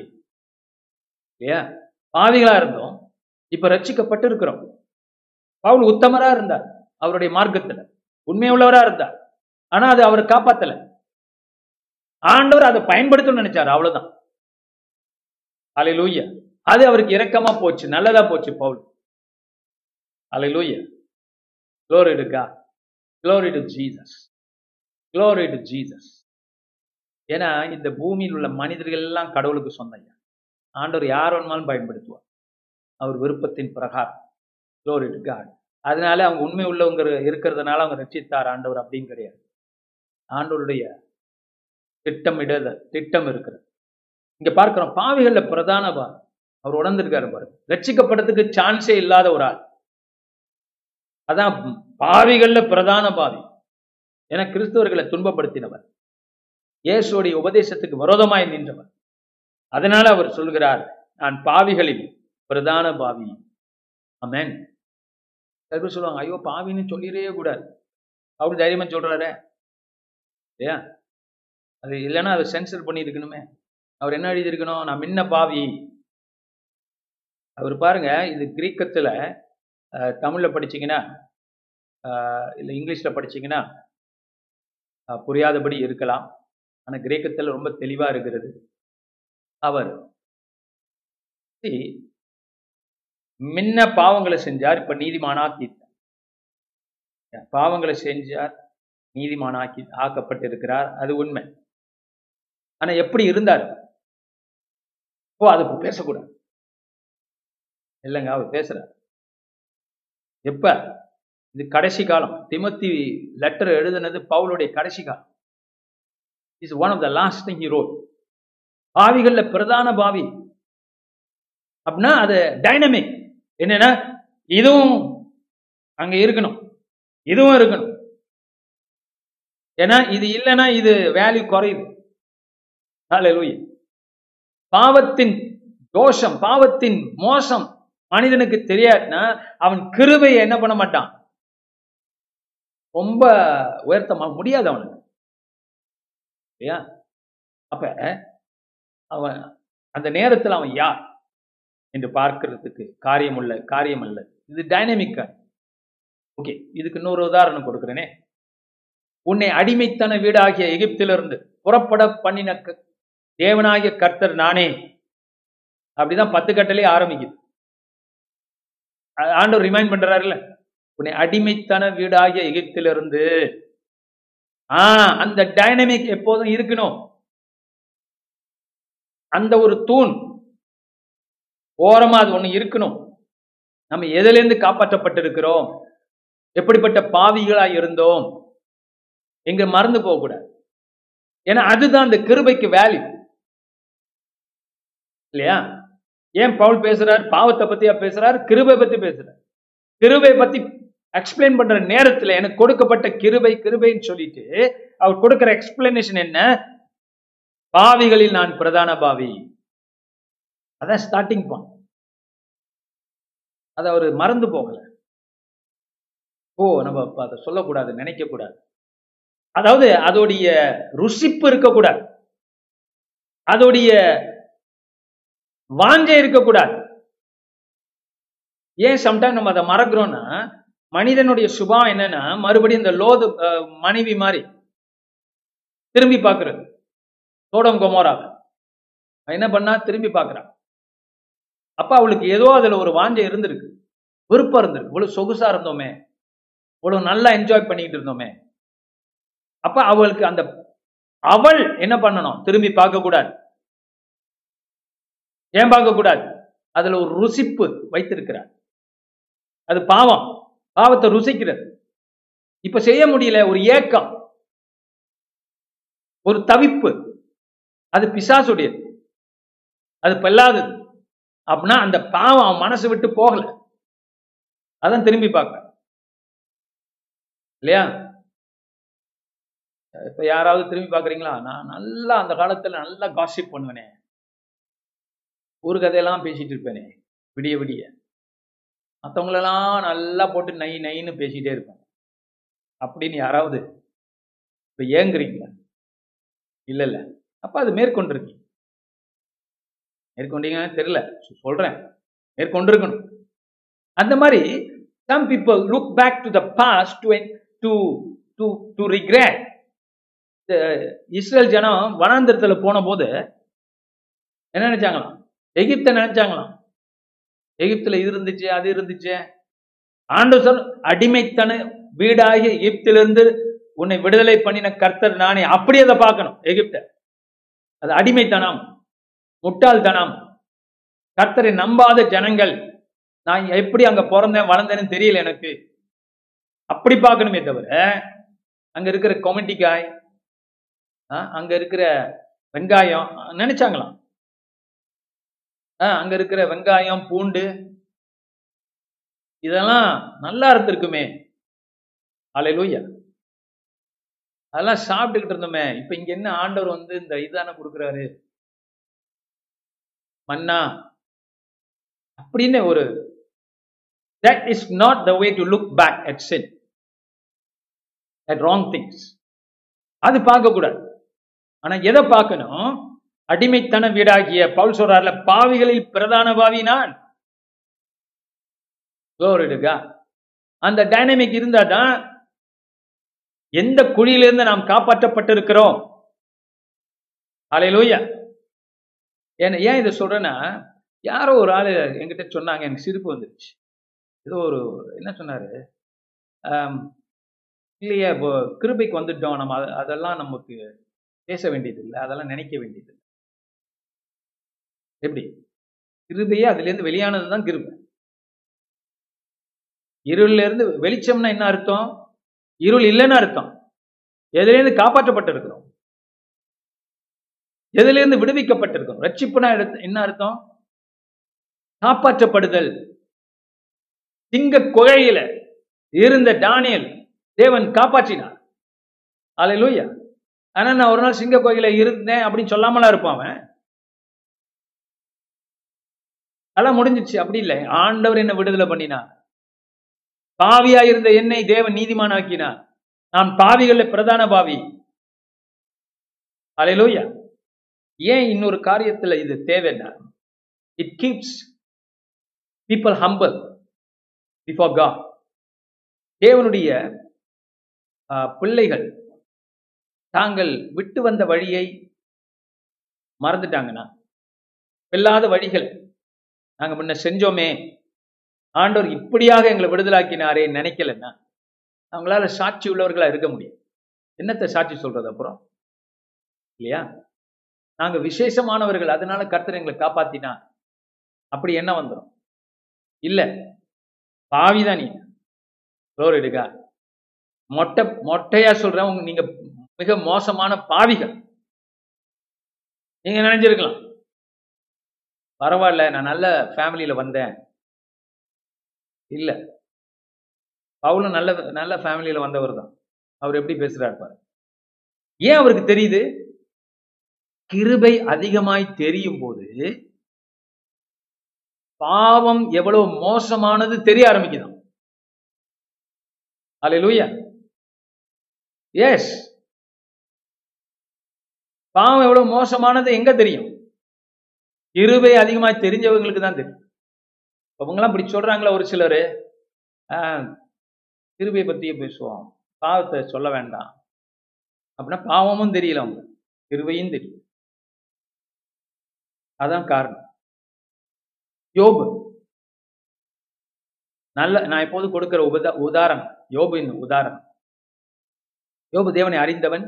இல்லையா. பாவிகளா இருந்தோம், இப்ப ரட்சிக்கப்பட்டு இருக்கிறோம். பவுல் உத்தமரா இருந்தார், அவருடைய மார்க்கத்துல உண்மையுள்ளவரா இருந்தார். ஆனா அது அவர் காப்பாத்தல, ஆண்டவர் அதை பயன்படுத்தணும்னு நினைச்சார், அவ்வளவுதான். அல்லேலூயா. அது அவருக்கு இரக்கமா போச்சு, நல்லதா போச்சு பவுல். அல்லேலூயா. Glory to God. Glory to Jesus. Glory to Jesus. ஏன்னா இந்த பூமியில் உள்ள மனிதர்கள் எல்லாம் கடவுளுக்கு சொந்தம். ஆண்டவர் யார் வேணுமாலும் பயன்படுத்துவார், அவர் விருப்பத்தின் பிரகாரம். Glory to God. அதனால அவங்க உண்மை உள்ளவங்க இருக்கிறதுனால அவங்க ரட்சித்தார் ஆண்டவர் அப்படின்னு கிடையாது. ஆண்டவருடைய திட்டமிடாத திட்டம் இருக்கிறது. இங்க பார்க்கிறோம், பாவிகள்ல பிரதான பார் அவர் உணர்ந்திருக்காரு பாரு. ரட்சிக்கப்படுறதுக்கு சான்ஸே இல்லாத ஒரு ஆள், அதான் பாவிகள்ல பிரதான பாவி. ஏன்னா கிறிஸ்தவர்களை துன்பப்படுத்தினவர், இயேசுடைய உபதேசத்துக்கு விரோதமாய் நின்றவர். அதனால அவர் சொல்கிறார், நான் பாவிகளில் பிரதான பாவி. ஆமென். சில பேர் சொல்லுவாங்க, ஐயோ பாவின்னு சொல்லிடவே கூடாது. அவரு தைரியமா சொல்றாரு இல்லையா. அது இல்லைன்னா அதை சென்சர் பண்ணி இருக்கணுமே. அவர் என்ன எழுதியிருக்கணும், நான் முன்ன பாவி. அவர் பாருங்க, இது கிரீக்கத்துல தமிழ்ல படிச்சீங்கன்னா இல்லை இங்கிலீஷ்ல படிச்சீங்கன்னா புரியாதபடி இருக்கலாம். ஆனா கிரேக்கத்துல ரொம்ப தெளிவா இருக்கிறது. அவர் முன்ன பாவங்களை செஞ்சார், இப்ப நீதிமானா தீர்த்தார். பாவங்களை செஞ்சார், நீதிமானாக்கி ஆக்கப்பட்டிருக்கிறார், அது உண்மை. ஆனா எப்படி இருந்தார்? ஓ, அது பேசக்கூடாது இல்லைங்க. அவர் பேசுறார். எப்ப? இது கடைசி காலம். திமோத்தி லெட்டர் எழுதுனது பவுலுடைய கடைசி காலம். Is one of the last thing he wrote. பாவிகள்ல பிரதான பாவி அப்படின்னா அது டைனமிக். என்னன்னா இதுவும் அங்க இருக்கணும், இதுவும் இருக்கணும். ஏன்னா இது இல்லைன்னா இது வேல்யூ குறையுது. அல்லேலூயா. பாவத்தின் தோஷம், பாவத்தின் மோசம் மனிதனுக்கு தெரியாதுன்னா அவன் கிருபையை என்ன பண்ண மாட்டான், ரொம்ப உயர்த்தமா முடியாது அவனுக்கு இல்லையா. அப்ப அவன் அந்த நேரத்தில் அவன் யார் என்று பார்க்கறதுக்கு காரியம் உள்ள காரியம் அல்ல. இது டைனமிக்கா. ஓகே, இதுக்கு இன்னொரு உதாரணம் கொடுக்குறேனே. உன்னை அடிமைத்தன வீடாகிய எகிப்திலிருந்து புறப்பட பண்ணின தேவனாகிய கர்த்தர் நானே. அப்படிதான் பத்து கட்டளை ஆரம்பிக்குது. ஆண்டவர் ரிமைண்ட் பண்றாருல்ல, உன்னை அடிமைத்தன வீடாகிய எகிப்திலிருந்து. ஆஹ் அந்த டைனமிக் எப்போதும் இருக்கணும். அந்த ஒரு தூண் ஓரமா அது ஒண்ணு இருக்கணும். நம்ம எதுல இருந்து காப்பாற்றப்பட்டிருக்கிறோம், எப்படிப்பட்ட பாவிகளாய் இருந்தோம், எங்க மறந்து போகக்கூடாது. ஏன்னா அதுதான் அந்த கிருபைக்கு வேல்யூ இல்லையா. ஏன் பவுல் பேசுறாரு? பாவத்தை பத்தியா பேசுறாரு, கிருபை பத்தி பேசுறாரு. கிருபை பத்தி எக்ஸ்பிளைன் பண்ற நேரத்துல எனக்கு கொடுக்கப்பட்ட கிருபை கிருபைன்னு சொல்லிட்டு அவர் கொடுக்கிற எக்ஸ்பிளனேஷன் என்ன, பாவிகளில் நான் பிரதான பாவி. அதான் ஸ்டார்டிங் பாயிண்ட். அது அவர் மறந்து போகல. ஓ, நம்ம அதை சொல்லக்கூடாது, நினைக்க கூடாது. அதாவது அதோடைய ருசிப்பு இருக்கக்கூடாது, அதோடைய வாஞ்சை இருக்கக்கூடாது. ஏன் சம்டைம் நம்ம அதை மறக்கிறோம்னா, மனிதனுடைய சுபாவம் என்னன்னா மறுபடியும் இந்த லோது மனைவி மாதிரி திரும்பி பார்க்கறது. சோடம் கொமோராவை என்ன பண்ணா திரும்பி பார்க்கறான். அப்ப அவளுக்கு ஏதோ அதுல ஒரு வாஞ்சை இருந்திருக்கு, விருப்பம் இருந்திருக்கு. இவ்வளவு சொகுசா இருந்தோமே, இவ்வளவு நல்லா என்ஜாய் பண்ணிக்கிட்டு இருந்தோமே. அப்ப அவளுக்கு அந்த அவள் என்ன பண்ணணும், திரும்பி பார்க்க கூடாது. ஏன் பார்க்க கூடாது? அதுல ஒரு ருசிப்பு வைத்திருக்கிறார். அது பாவம், பாவத்தை ருசிக்கிறது. இப்ப செய்ய முடியல, ஒரு ஏக்கம், ஒரு தவிப்பு, அது பிசாசுடையது, அது பெல்லாதது. அப்படின்னா அந்த பாவம் அவன் மனசு விட்டு போகல, அதான் திரும்பி பார்க்க இல்லையா. இப்ப யாராவது திரும்பி பாக்குறீங்களா? நான் நல்லா அந்த காலத்துல நல்லா காசிப் பண்ணுவேனே, ஒரு கதையெல்லாம் பேசிட்டு இருப்பேனே விடிய விடிய. மற்றவங்களெல்லாம் நல்லா போட்டு நை நைன்னு பேசிட்டே இருப்பேன். அப்படின்னு யாராவது இப்போ ஏங்குறீங்களா? இல்லை இல்லை. அப்போ அது மேற்கொண்டிருக்கீங்க. மேற்கொண்டீங்கன்னு தெரியல, சொல்கிறேன், மேற்கொண்டிருக்கணும். அந்த மாதிரி some people look back to the past to to to, to regret. Israel ஜனம் வனாந்திரத்தில் போன போது என்ன நினைச்சாங்களாம்? எகிப்தை நினைச்சாங்களாம். எகிப்தில் இது இருந்துச்சு, அது இருந்துச்சு, ஆண்டவர் அடிமைத்தன வீடாகிய எகிப்திலிருந்து உன்னை விடுதலை பண்ணின கர்த்தர் நானே. அப்படி அதை பார்க்கணும். எகிப்த அது அடிமைத்தனம், முட்டாள்தனம், கர்த்தரை நம்பாத ஜனங்கள். நான் எப்படி அங்க பிறந்தேன் வளர்ந்தேன்னு தெரியல எனக்கு, அப்படி பார்க்கணுமே தவிர அங்க இருக்கிற கொமட்டிக்காய், அங்க இருக்கிற வெங்காயம் நினைச்சாங்களாம். அங்க இருக்கிற வெங்காயம், பூண்டு, இதெல்லாம் நல்லா இருந்திருக்குமே, அல்லேலூயா, அதெல்லாம் சாப்பிட்டுக்கிட்டு இருந்தோமே. இப்ப இங்க என்ன ஆண்டவர் வந்து இந்த இதான கொடுக்குறாரு, மன்னா அப்படின்னு ஒரு that is not the way to look back at sin, at wrong things. அது பார்க்க கூடாது. ஆனா எதை பார்க்கணும்? அடிமைத்தன வீடாகிய, பவுல் சொல்றார்ல, பாவிகளில் பிரதான பாவி நான். அந்த டைனமிக் இருந்தாதான் எந்த குழியிலிருந்து நாம் காப்பாற்றப்பட்டிருக்கிறோம். அல்லேலூயா. ஏன் இதை சொல்றேன்னா, யாரோ ஒரு ஆளு என்கிட்ட சொன்னாங்க, எனக்கு சிரிப்பு வந்துருச்சு. ஏதோ ஒரு என்ன சொன்னாரு, இல்லையா, இப்போ கிருபைக்கு வந்துட்டோம் நம்ம, அதெல்லாம் நமக்கு பேச வேண்டியது இல்லை, அதெல்லாம் நினைக்க வேண்டியது இல்லை. எப்படி? கிருபையே அதுலேருந்து வெளியானது தான் கிருபை. இருளில இருந்து வெளிச்சம்னா என்ன அர்த்தம்? இருள் இல்லைன்னு அர்த்தம். எதிலிருந்து காப்பாற்றப்பட்டிருக்கிறோம், எதிலிருந்து விடுவிக்கப்பட்டிருக்கிறோம். ரட்சிப்புனா என்ன அர்த்தம்? காப்பாற்றப்படுதல். திங்க குகையில இருந்த டானியல் தேவன் காப்பாற்றினார். அல்லேலூயா. ஆனா நான் ஒரு நாள் சிங்க கோயில இருந்தேன் அப்படின்னு சொல்லாமலாம் இருப்பான் அவன். அதெல்லாம் முடிஞ்சிச்சு. அப்படி இல்லை, ஆண்டவர் என்னை விடுதலை பண்ணினார். பாவியா இருந்த என்னை தேவன் நீதிமான் ஆக்கினார். நான் பாவிகள்ல பிரதான பாவி. அல்லேலூயா. ஏன் இன்னொரு காரியத்துல இது தேவைன்னா, it keeps people humble before God. தேவனுடைய பிள்ளைகள் தாங்கள் விட்டு வந்த வழியை மறந்துட்டாங்கன்னா, வெல்லாத வழிகள் நாங்கள் முன்ன செஞ்சோமே, ஆண்டவர் இப்படியாக எங்களை விடுதலாக்கினாரே நினைக்கலன்னா அவங்களால சாட்சி உள்ளவர்களா இருக்க முடியும். என்னத்தை சாட்சி சொல்றது அப்புறம், இல்லையா? நாங்கள் விசேஷமானவர்கள், அதனால கர்த்தர் எங்களை காப்பாத்தினா அப்படி என்ன வந்துடும்? இல்லை, பாவிதான் நீ. ரோர் எடுக்கா மொட்டை மொட்டையா சொல்றேன், நீங்க மிக மோசமான பாவிகள். நீங்க நினைஞ்சிருக்கலாம், பரவாயில்ல நான் நல்ல ஃபேமிலியில வந்தேன். இல்லை, பவுலும் நல்ல நல்ல ஃபேமிலியில வந்தவர் தான். அவர் எப்படி பேசுறாரு பாரு. ஏன் அவருக்கு தெரியுது? கிருபை அதிகமாய் தெரியும் போது பாவம் எவ்வளவு மோசமானது தெரிய ஆரம்பிக்குதான். அல்லேலூயா. எஸ், பாவம் எவ்வளவு மோசமானது எங்க தெரியும்? கிருபை அதிகமாக தெரிஞ்சவங்களுக்கு தான் தெரியும். அவங்களாம் இப்படி சொல்றாங்களா ஒரு சிலர், கிருபையை பற்றியே பேசுவோம், பாவத்தை சொல்ல வேண்டாம் அப்படின்னா பாவமும் தெரியல அவங்க, கிருபையும் தெரியல. அதான் காரணம். யோபு நல்ல, நான் எப்போது கொடுக்கிற உபதா உதாரணம் யோபுவின் உதாரணம். யோபு தேவனை அறிந்தவன்,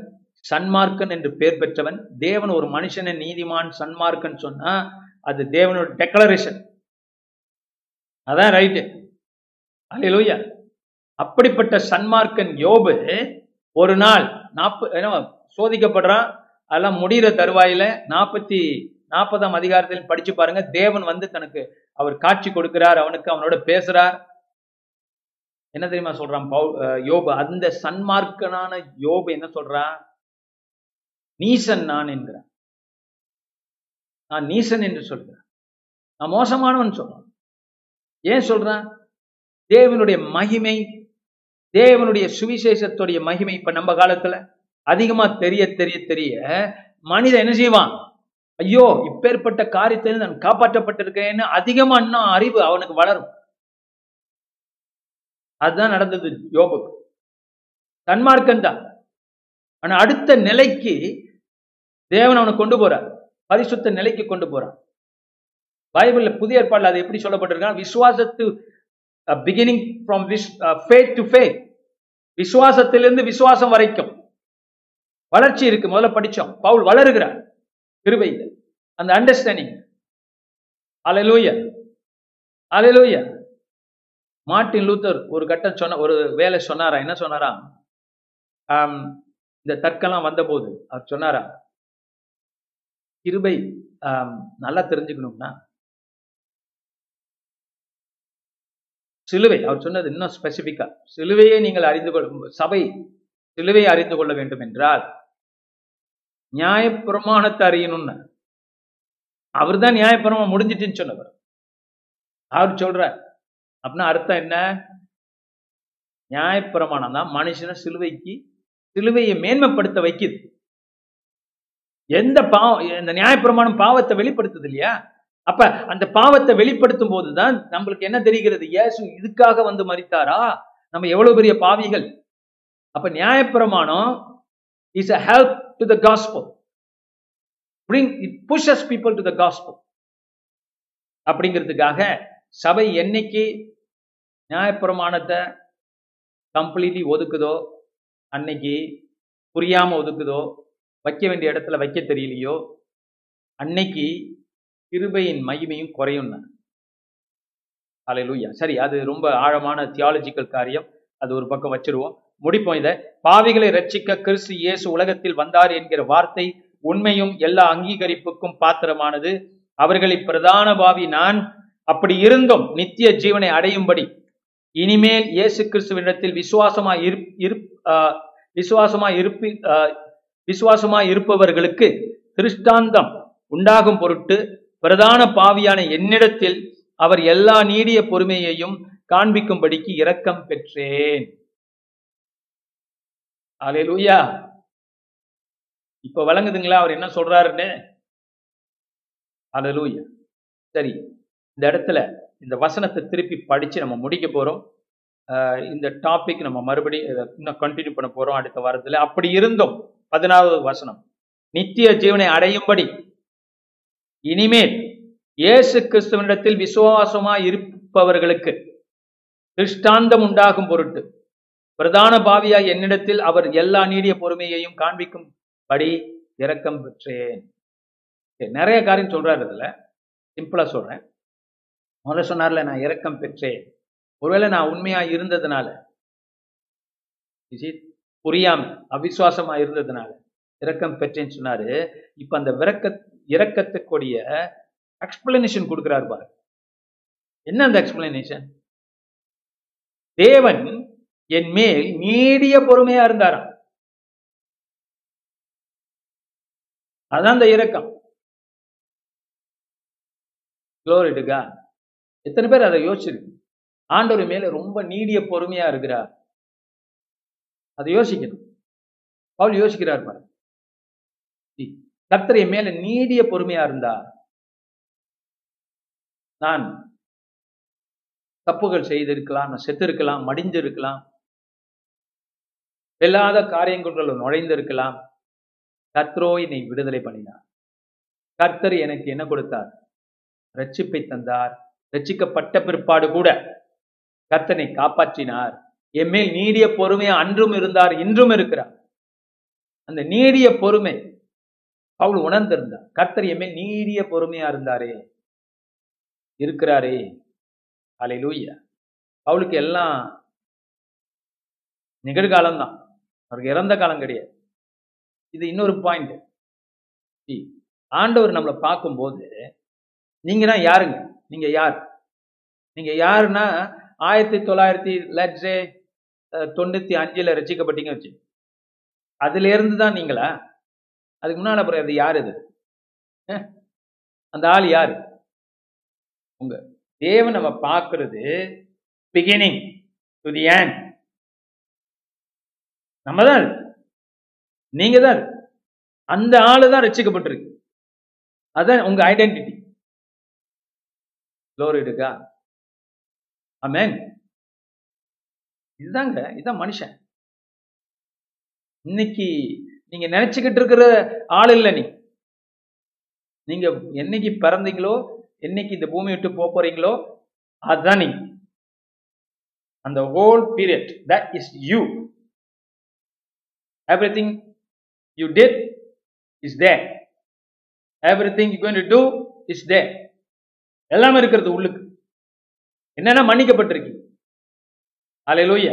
சன்மார்க்கன் என்று பெயர் பெற்றவன். தேவன் ஒரு மனுஷனை நீதிமான் சன்மார்க்கன் சொன்னா அது தேவனோட டெக்ளரேஷன். அதான் ரைட்டு. அல்லேலூயா. அப்படிப்பட்ட சன்மார்க்கன் யோபு ஒரு நாள் நாற்பது என்ன சோதிக்கப்படுறான். அதெல்லாம் முடிகிற தருவாயில நாற்பத்தி நாற்பதாம் அதிகாரத்தில் படிச்சு பாருங்க. தேவன் வந்து தனக்கு அவர் காட்சி கொடுக்கிறார், அவனுக்கு அவனோட பேசுறார். என்ன தெரியுமா சொல்றான் யோபு? அந்த சன்மார்க்கனான யோபு என்ன சொல்றான்? நீசன் நான் என்கிறான், நான் நீசன் என்று சொல்கிறான், நான் மோசமானவன் சொல்றான். ஏன் சொல்றான்? தேவனுடைய மகிமை, தேவனுடைய சுவிசேஷத்துடைய மகிமை இப்ப நம்ம காலத்துல அதிகமா தெரிய தெரிய தெரிய மனிதன் என்ன செய்வான்? ஐயோ, இப்பேற்பட்ட காரியத்தில் நான் காப்பாற்றப்பட்டிருக்கேன்னு அதிகமா இன்னும் அறிவு அவனுக்கு வளரும். அதுதான் நடந்தது யோபுக்கு. தன்மார்க்கன் தான், ஆனா அடுத்த நிலைக்கு தேவன் அவனை கொண்டு போறார், பரிசுத்த நிலைக்கு கொண்டு போறான். பைபிள்ல புதிய ஏற்பாடுல அது எப்படி சொல்லப்பட்டிருக்கான்? விசுவாசத்து beginning from faith to faith, விசுவாசத்திலிருந்து விசுவாசம் வரைக்கும் வளர்ச்சி இருக்கு. முதல்ல படிச்சோம், பவுல் வளருகிறார் கிருபையில், அந்த அண்டர்ஸ்டாண்டிங். அல்லேலூயா, அல்லேலூயா. மார்ட்டின் லூத்தர் ஒரு கட்டம் சொன்ன ஒரு வேலை சொன்னாரா, என்ன சொன்னாரா, இந்த தர்க்கெல்லாம் வந்த போது அவர் சொன்னாரா, கிருபை நல்லா தெரிஞ்சுக்கணும்னா சிலுவை, அவர் சொன்னது இன்னும் ஸ்பெசிபிக்கா, சிலுவையை நீங்கள் அறிந்து கொள்ள, சபை சிலுவையை அறிந்து கொள்ள வேண்டும் என்றால் நியாயப்பிரமாணத்தை அறியணும்னு. அவர் தான் நியாயப்பிரமாணம் முடிஞ்சிட்டுன்னு சொன்னவர். அவர் சொல்றார் அப்படின்னா அர்த்தம் என்ன? நியாயப்பிரமாணம் தான் மனுஷனை சிலுவைக்கு, சிலுவையை மேன்மைப்படுத்த வைக்குது. எந்த பாவம், இந்த நியாயப்பிரமாணம் பாவத்தை வெளிப்படுத்துது இல்லையா? அப்ப அந்த பாவத்தை வெளிப்படுத்தும் போதுதான் நம்மளுக்கு என்ன தெரிகிறது? இயேசு இதுக்காக வந்து மரித்தாரா, நம்ம எவ்வளவு பெரிய பாவிகள். அப்ப நியாயப்பிரமாணம் is a help to the gospel, bring it, pushes people to the gospel. அப்படிங்கிறதுக்காக சபை என்னைக்கு நியாயப்பிரமாணத்தை கம்ப்ளீட்லி ஒதுக்குதோ, அன்னைக்கு புரியாம ஒதுக்குதோ, வைக்க வேண்டிய இடத்துல வைக்க தெரியலையோ, அன்னைக்கு கிருபையின் மகிமையும் குறையும். அல்லேலூயா. சரி, அது ரொம்ப ஆழமான தியாலஜிக்கல் காரியம், அது ஒரு பக்கம் வச்சிருவோம். முடிப்போம் இதை. பாவிகளை ரட்சிக்க கிறிஸ்து இயேசு உலகத்தில் வந்தார் என்கிற வார்த்தை உண்மையும் எல்லா அங்கீகரிப்புக்கும் பாத்திரமானது. அவர்களில் பிரதான பாவி நான். அப்படி இருந்தும் நித்திய ஜீவனை அடையும்படி இனிமேல் இயேசு கிறிஸ்துவினிடத்தில் விசுவாசமாய் இரு விசுவாசமாய் இருப்பி விசுவாசமாய் இருப்பவர்களுக்கு திருஷ்டாந்தம் உண்டாகும் பொருட்டு பிரதான பாவியான என்னிடத்தில் அவர் எல்லா நீடிய பொறுமையையும் காண்பிக்கும்படிக்கு இரக்கம் பெற்றேன். அல்லேலூயா. இப்ப வழங்குதுங்களா அவர் என்ன சொல்றாருன்னு? அல்லேலூயா. சரி, இந்த இடத்துல இந்த வசனத்தை திருப்பி படிச்சு நம்ம முடிக்க போறோம். இந்த டாபிக் நம்ம மறுபடியும் இன்னும் கண்டினியூ பண்ண போறோம் அடுத்த வாரத்துல. அப்படி இருந்தும் பதினாறாவது வசனம், நித்திய ஜீவனை அடையும்படி இனிமேல் இயேசு கிறிஸ்துவனிடத்தில் விசுவாசமாய் இருப்பவர்களுக்கு திருஷ்டாந்தம் உண்டாகும் பொருட்டு பிரதான பாவியாய் என்னிடத்தில் அவர் எல்லா நீடிய பொறுமையையும் காண்பிக்கும் படி இரக்கம் பெற்றேன். நிறைய காரியம் சொல்றாரு இதுல. சிம்பிளா சொல்றேன், முதல்ல சொன்னார்ல நான் இரக்கம் பெற்றேன். ஒருவேளை நான் உண்மையா இருந்ததுனால, புரியாம அவிசுவாசமா இருந்ததுனால இரக்கம் பெற்றேன்னு சொன்னாரு. இப்ப அந்த விரக்க இரக்கத்துக்குரிய எக்ஸ்பிளனேஷன் கொடுக்கிறார் பாரு. என்ன அந்த எக்ஸ்பிளனேஷன்? தேவன் என் மேல் நீடிய பொறுமையா இருந்தாராம், அதான் அந்த இரக்கம். க்ளோரிடுகா. எத்தனை பேர் அதை யோசிச்சிருக்கு? ஆண்டவர் மேல ரொம்ப நீடிய பொறுமையா இருக்கிறார். அதை யோசிக்கணும். பவுல் யோசிக்கிறார் பாரு, கர்த்தரை மேல நீடிய பொறுமையா இருந்தார், நான் தப்புகள் செய்திருக்கலாம், நான் செத்திருக்கலாம், மடிஞ்சிருக்கலாம், எல்லாத காரியங்களுக்குள்ள நுழைந்திருக்கலாம். கர்த்தரோ என்னை விடுதலை பண்ணினார். கர்த்தர் எனக்கு என்ன கொடுத்தார்? ரட்சிப்பை தந்தார். ரட்சிக்கப்பட்ட பிற்பாடு கூட கர்த்தனை காப்பாற்றினார். என் மேல் நீடிய பொறுமையா அன்றும் இருந்தார், இன்றும் இருக்கிறார். அந்த நீடிய பொறுமை பவுல் உணர்ந்திருந்தார். கர்த்தர் என் மேல் நீடிய பொறுமையா இருந்தாரே, இருக்கிறாரே. அல்லேலூயா. பவுலுக்கு எல்லாம் நிகழ்காலம்தான், அவருக்கு இறந்த காலம் கிடையாது. இது இன்னொரு பாயிண்ட். ஆண்டவர் நம்மளை பார்க்கும்போது நீங்க தான் யாருங்க? நீங்க யார்? நீங்க யாருன்னா ஆயிரத்தி தொள்ளாயிரத்தி லட்சே தொண்ணூத்தி அஞ்சுல ரசிக்கப்பட்டீங்க வச்சு, அதுல இருந்து தான் நீங்களா? அதுக்கு முன்னால அப்புறம் அது யாரு? இது அந்த ஆள் யாரு? உங்க தேவன் நம்ம பார்க்கறது பிகினிங் டு தி எண்ட். நம்ம தான், நீங்க தான், அந்த ஆளு தான் ரட்சிக்கப்பட்டிருக்கு. அதுதான் உங்க ஐடென்டிட்டி. Glory to God. ஆமென். இதுதாங்க, இதுதான் மனுஷன். இன்னைக்கு நீங்க நினைச்சுக்கிட்டு இருக்கிற ஆள் இல்லை. நீ நீங்க என்னைக்கு பிறந்தீங்களோ, என்னைக்கு இந்த பூமி விட்டு போக போறீங்களோ, அதுதான் நீ. அந்த whole period, that is you. Everything you did is there. Everything you going to do is there. எல்லாமே இருக்கிறது உள்ளுக்கு. என்னன்னா மன்னிக்கப்பட்டிருக்கீங்க, அல்லேலூயா,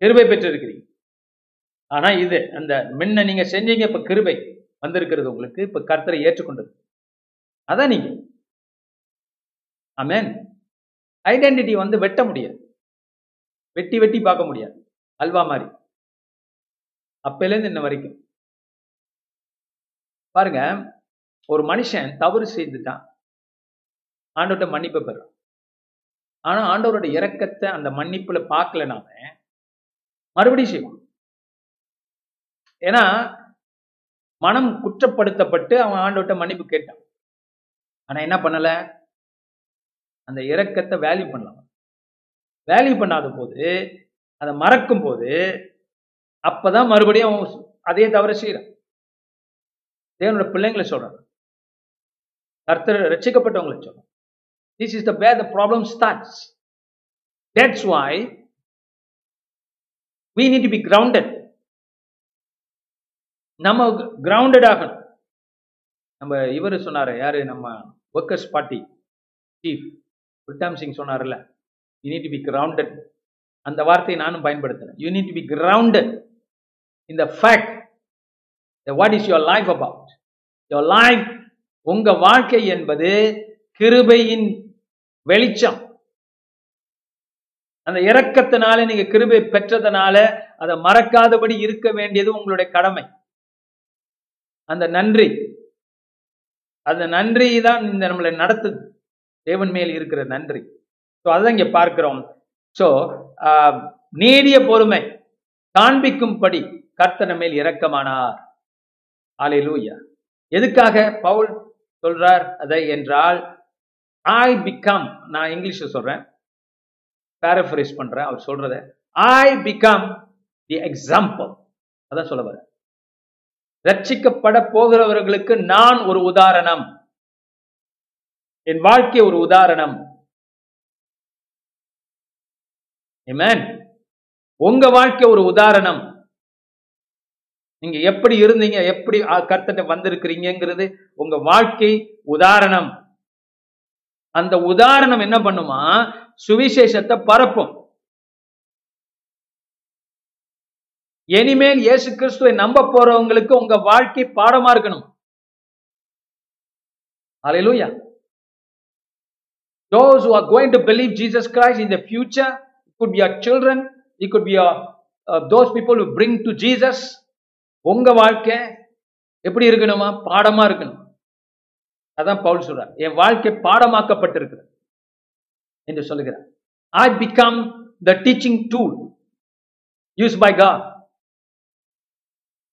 கிருபை பெற்றிருக்கிறீங்க. ஆனா இது அந்த முன்ன நீங்க செஞ்சீங்க, இப்ப கிருபை வந்திருக்கிறது உங்களுக்கு, இப்ப கர்த்தரை ஏற்றுக்கொண்டது. அதான் நீங்க. ஆமென். ஐடென்டிட்டி வந்து வெட்ட முடியாது, வெட்டி வெட்டி பார்க்க முடியாது, அல்வா மாதிரி. அப்பிலேருந்து இன்ன வரைக்கும் பாருங்க, ஒரு மனுஷன் தவறு செய்துட்டான், ஆண்டவர்கிட்ட மன்னிப்பை பெறான். ஆனா ஆண்டவரோட இரக்கத்தை அந்த மன்னிப்புல பார்க்கல, நாம மறுபடியும் செய்வோம். ஏன்னா மனம் குற்றப்படுத்தப்பட்டு அவன் ஆண்டவர்கிட்ட மன்னிப்பு கேட்டான். ஆனா என்ன பண்ணல, அந்த இரக்கத்தை வேல்யூ பண்ணலாம். வேல்யூ பண்ணாத போது, அதை மறக்கும் போது, அப்பதான் மறுபடியும் அவன் அதே தவற செய்யறான். தேவனோட பிள்ளைங்களை சொல்றான், கர்த்தர் ரட்சிக்கப்பட்டவங்களை சொல்றான். This is the where the problem starts. That's why we need to be grounded. நம்ம grounded ஆகணும். நம்ம இவரு சொன்னாரு, யாரு, நம்ம workers party chief Pritam Singh சொன்னார்ல, you need to be grounded. அந்த வார்த்தையை நானும் பயன்படுத்துறேன். You need to be grounded in the fact that what is your life about. Your life, உங்க வாழ்க்கை என்பது கிருபையின் வெளிச்சம். அந்த இரக்கத்தினால நீங்க கிருபை பெற்றதனால அதை மறக்காதபடி இருக்க வேண்டியது உங்களுடைய கடமை. அந்த நன்றி, அந்த நன்றி தான் இந்த நம்மளை நடத்துது, தேவன் மேல் இருக்கிற நன்றி. ஸோ அதான் இங்க பார்க்கிறோம். ஸோ நீடிய பொறுமை காண்பிக்கும்படி கர்த்தர் மேல் இரக்கமானார். அல்லேலூயா. எதுக்காக பவுல் சொல்றார் அதை என்றால், I become, நான் இங்கிலீஷ்ல சொல்றேன், paraphrase பண்றேன் அவர் சொல்றத, I become the example. அதான் சொல்ல வர, ரட்சிக்கப்பட போகிறவர்களுக்கு நான் ஒரு உதாரணம், என் வாழ்க்கை ஒரு உதாரணம். ஆமென். உங்க வாழ்க்கை ஒரு உதாரணம். நீங்க எப்படி இருந்தீங்க, எப்படி கர்த்தட்ட வந்திருக்கிறீங்கிறது உங்க வாழ்க்கை உதாரணம். அந்த உதாரணம் என்ன பண்ணுமா, சுவிசேஷத்தை பரப்பும். இனிமேல் இயேசு கிறிஸ்துவை நம்ப போறவங்களுக்கு உங்க வாழ்க்கை பாடமா இருக்கணும். Hallelujah. Those who are going to believe Jesus Christ in the future, it could be your children, it could be your, uh, those people who bring to Jesus. உங்க வாழ்க்கை எப்படி இருக்கணுமா, பாடமா இருக்கணும். அதான் பவுல் சொல்றார், என் வாழ்க்கை பாடமாக்கப்பட்டிருக்கிறது என்று சொல்லுகிறார். I become the teaching tool used by God.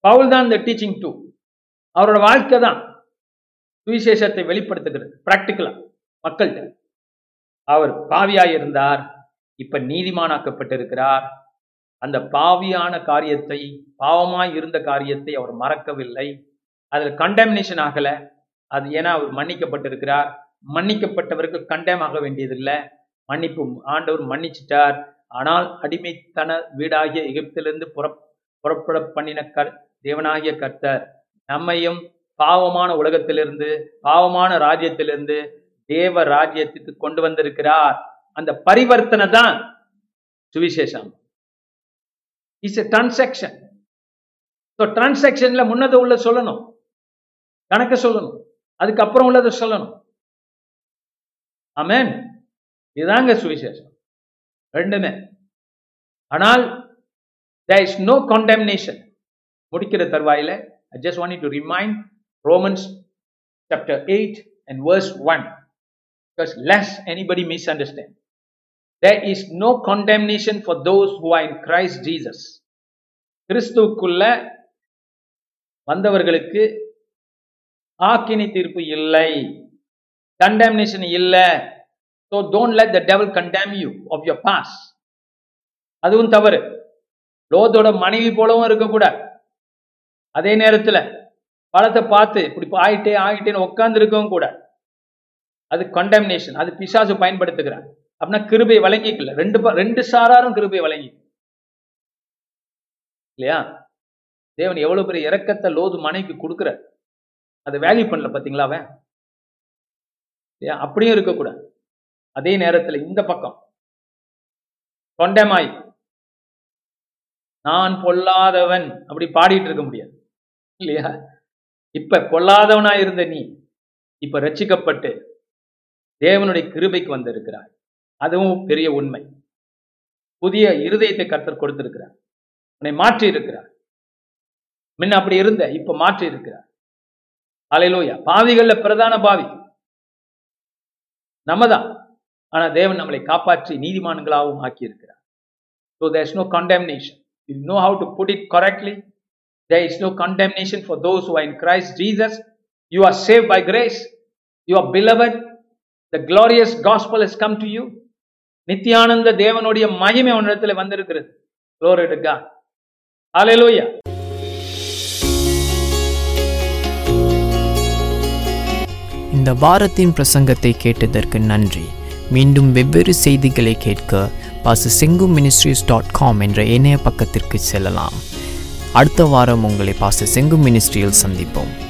Pavul தான் இந்த டீச்சிங் டூல். அவரோட வாழ்க்கை தான் சுவிசேஷத்தை வெளிப்படுத்துகிறது பிராக்டிக்கலா மக்கள்கிட்ட. அவர் பாவியாய் இருந்தார், இப்ப நீதிமானாக்கப்பட்டிருக்கிறார். அந்த பாவியான காரியத்தை, பாவமாய் இருந்த காரியத்தை அவர் மறக்கவில்லை, அதில் கண்டெம்னேஷன் ஆகல. அது ஏன்னா அவர் மன்னிக்கப்பட்டிருக்கிறார். மன்னிக்கப்பட்டவருக்கு கண்டெம் ஆக வேண்டியதில்லை. மன்னிப்பு ஆண்டவர் மன்னிச்சிட்டார். ஆனால் அடிமைத்தன வீடாகிய எகிப்திலிருந்து புற புறப்பட பண்ணின கர் தேவனாகிய கர்த்தர் நம்மையும் பாவமான உலகத்திலிருந்து, பாவமான ராஜ்யத்திலிருந்து தேவ ராஜ்யத்துக்கு கொண்டு வந்திருக்கிறார். அந்த பரிவர்த்தனை தான் சுவிசேஷம். It's a transaction. ஸோ டிரான்சாக்ஷன்ல முன்னது உள்ள சொல்லணும், கணக்க சொல்லணும், அதுக்கப்புறம் உள்ளதை சொல்லணும். ஆமென். இதுதாங்க சுவிசேஷம், ரெண்டுமே. ஆனால் there is no condemnation. முடிக்கிற தருவாயில I just wanted to remind Romans chapter eight and verse one, because lest anybody misunderstand. There is no condemnation for those who are in Christ Jesus. கிறிஸ்துக்குள்ள வந்தவர்களுக்கு ஆக்கினி தீர்ப்பு இல்லை, கண்டெம்னேஷன் இல்லை. So don't let the devil condemn you of your past. அதுவும் தவறு. லோத்தோட மனைவி போலவும் இருக்கக்கூடாது. அதே நேரத்தில் பழத்தை பார்த்து இப்படி ஆயிட்டே ஆயிட்டேன்னு உட்கார்ந்து இருக்கவும் கூடாது. அது கண்டெம்னேஷன், அது பிசாசு பயன்படுத்துகிறார். அப்படின்னா கிருபை வழங்கிக்கல, ரெண்டு ரெண்டு சாராரும் கிருபை வழங்கி இல்லையா? தேவன் எவ்வளவு பெரிய இரக்கத்தை லோது மனைவிக்கு கொடுக்குற, அதை வேல்யூ பண்ணல பார்த்தீங்களா அவன்? இல்லையா? அப்படியும் இருக்கக்கூடாது. அதே நேரத்தில் இந்த பக்கம் கொண்டமாய் நான் பொல்லாதவன் அப்படி பாடிட்டு இருக்க முடியாது இல்லையா? இப்ப பொல்லாதவனா இருந்த நீ இப்ப ரட்சிக்கப்பட்டு தேவனுடைய கிருபைக்கு வந்திருக்கிறாய். அதுவும் பெரிய உண்மை. புதிய இருதயத்தை கர்த்தர் கொடுத்திருக்கிறார், உன்னை மாற்றி இருக்கிறார். முன்ன அப்படி இருந்த, இப்ப மாற்றி இருக்கிறார். ஹல்லேலூயா. பாவிகள்ல பிரதான பாவி நம்மதான், ஆனா தேவன் நம்மளை காப்பாற்றி நீதிமான்களாகவும் ஆக்கி இருக்கிறார். So there is no condemnation. You know how to put it correctly. There is no condemnation for those who are in Christ Jesus. You are saved by grace. You are beloved. The glorious gospel has come to you. Nityanand தேவனுடைய மகிமை உன்னிடத்தில் வந்திருக்கிறது. Glory to God. Hallelujah. இந்த வாரத்தின் பிரசங்கத்தை கேட்டதற்கு நன்றி. மீண்டும் வெவ்வேறு செய்திகளை கேட்க பாஸ்டர் செங்கு மினிஸ்ட்ரிஸ் டாட் காம் என்ற இணைய பக்கத்திற்கு செல்லலாம். அடுத்த வாரம் உங்களை பாஸ்டர் செங்கு மினிஸ்ட்ரியில் சந்திப்போம்.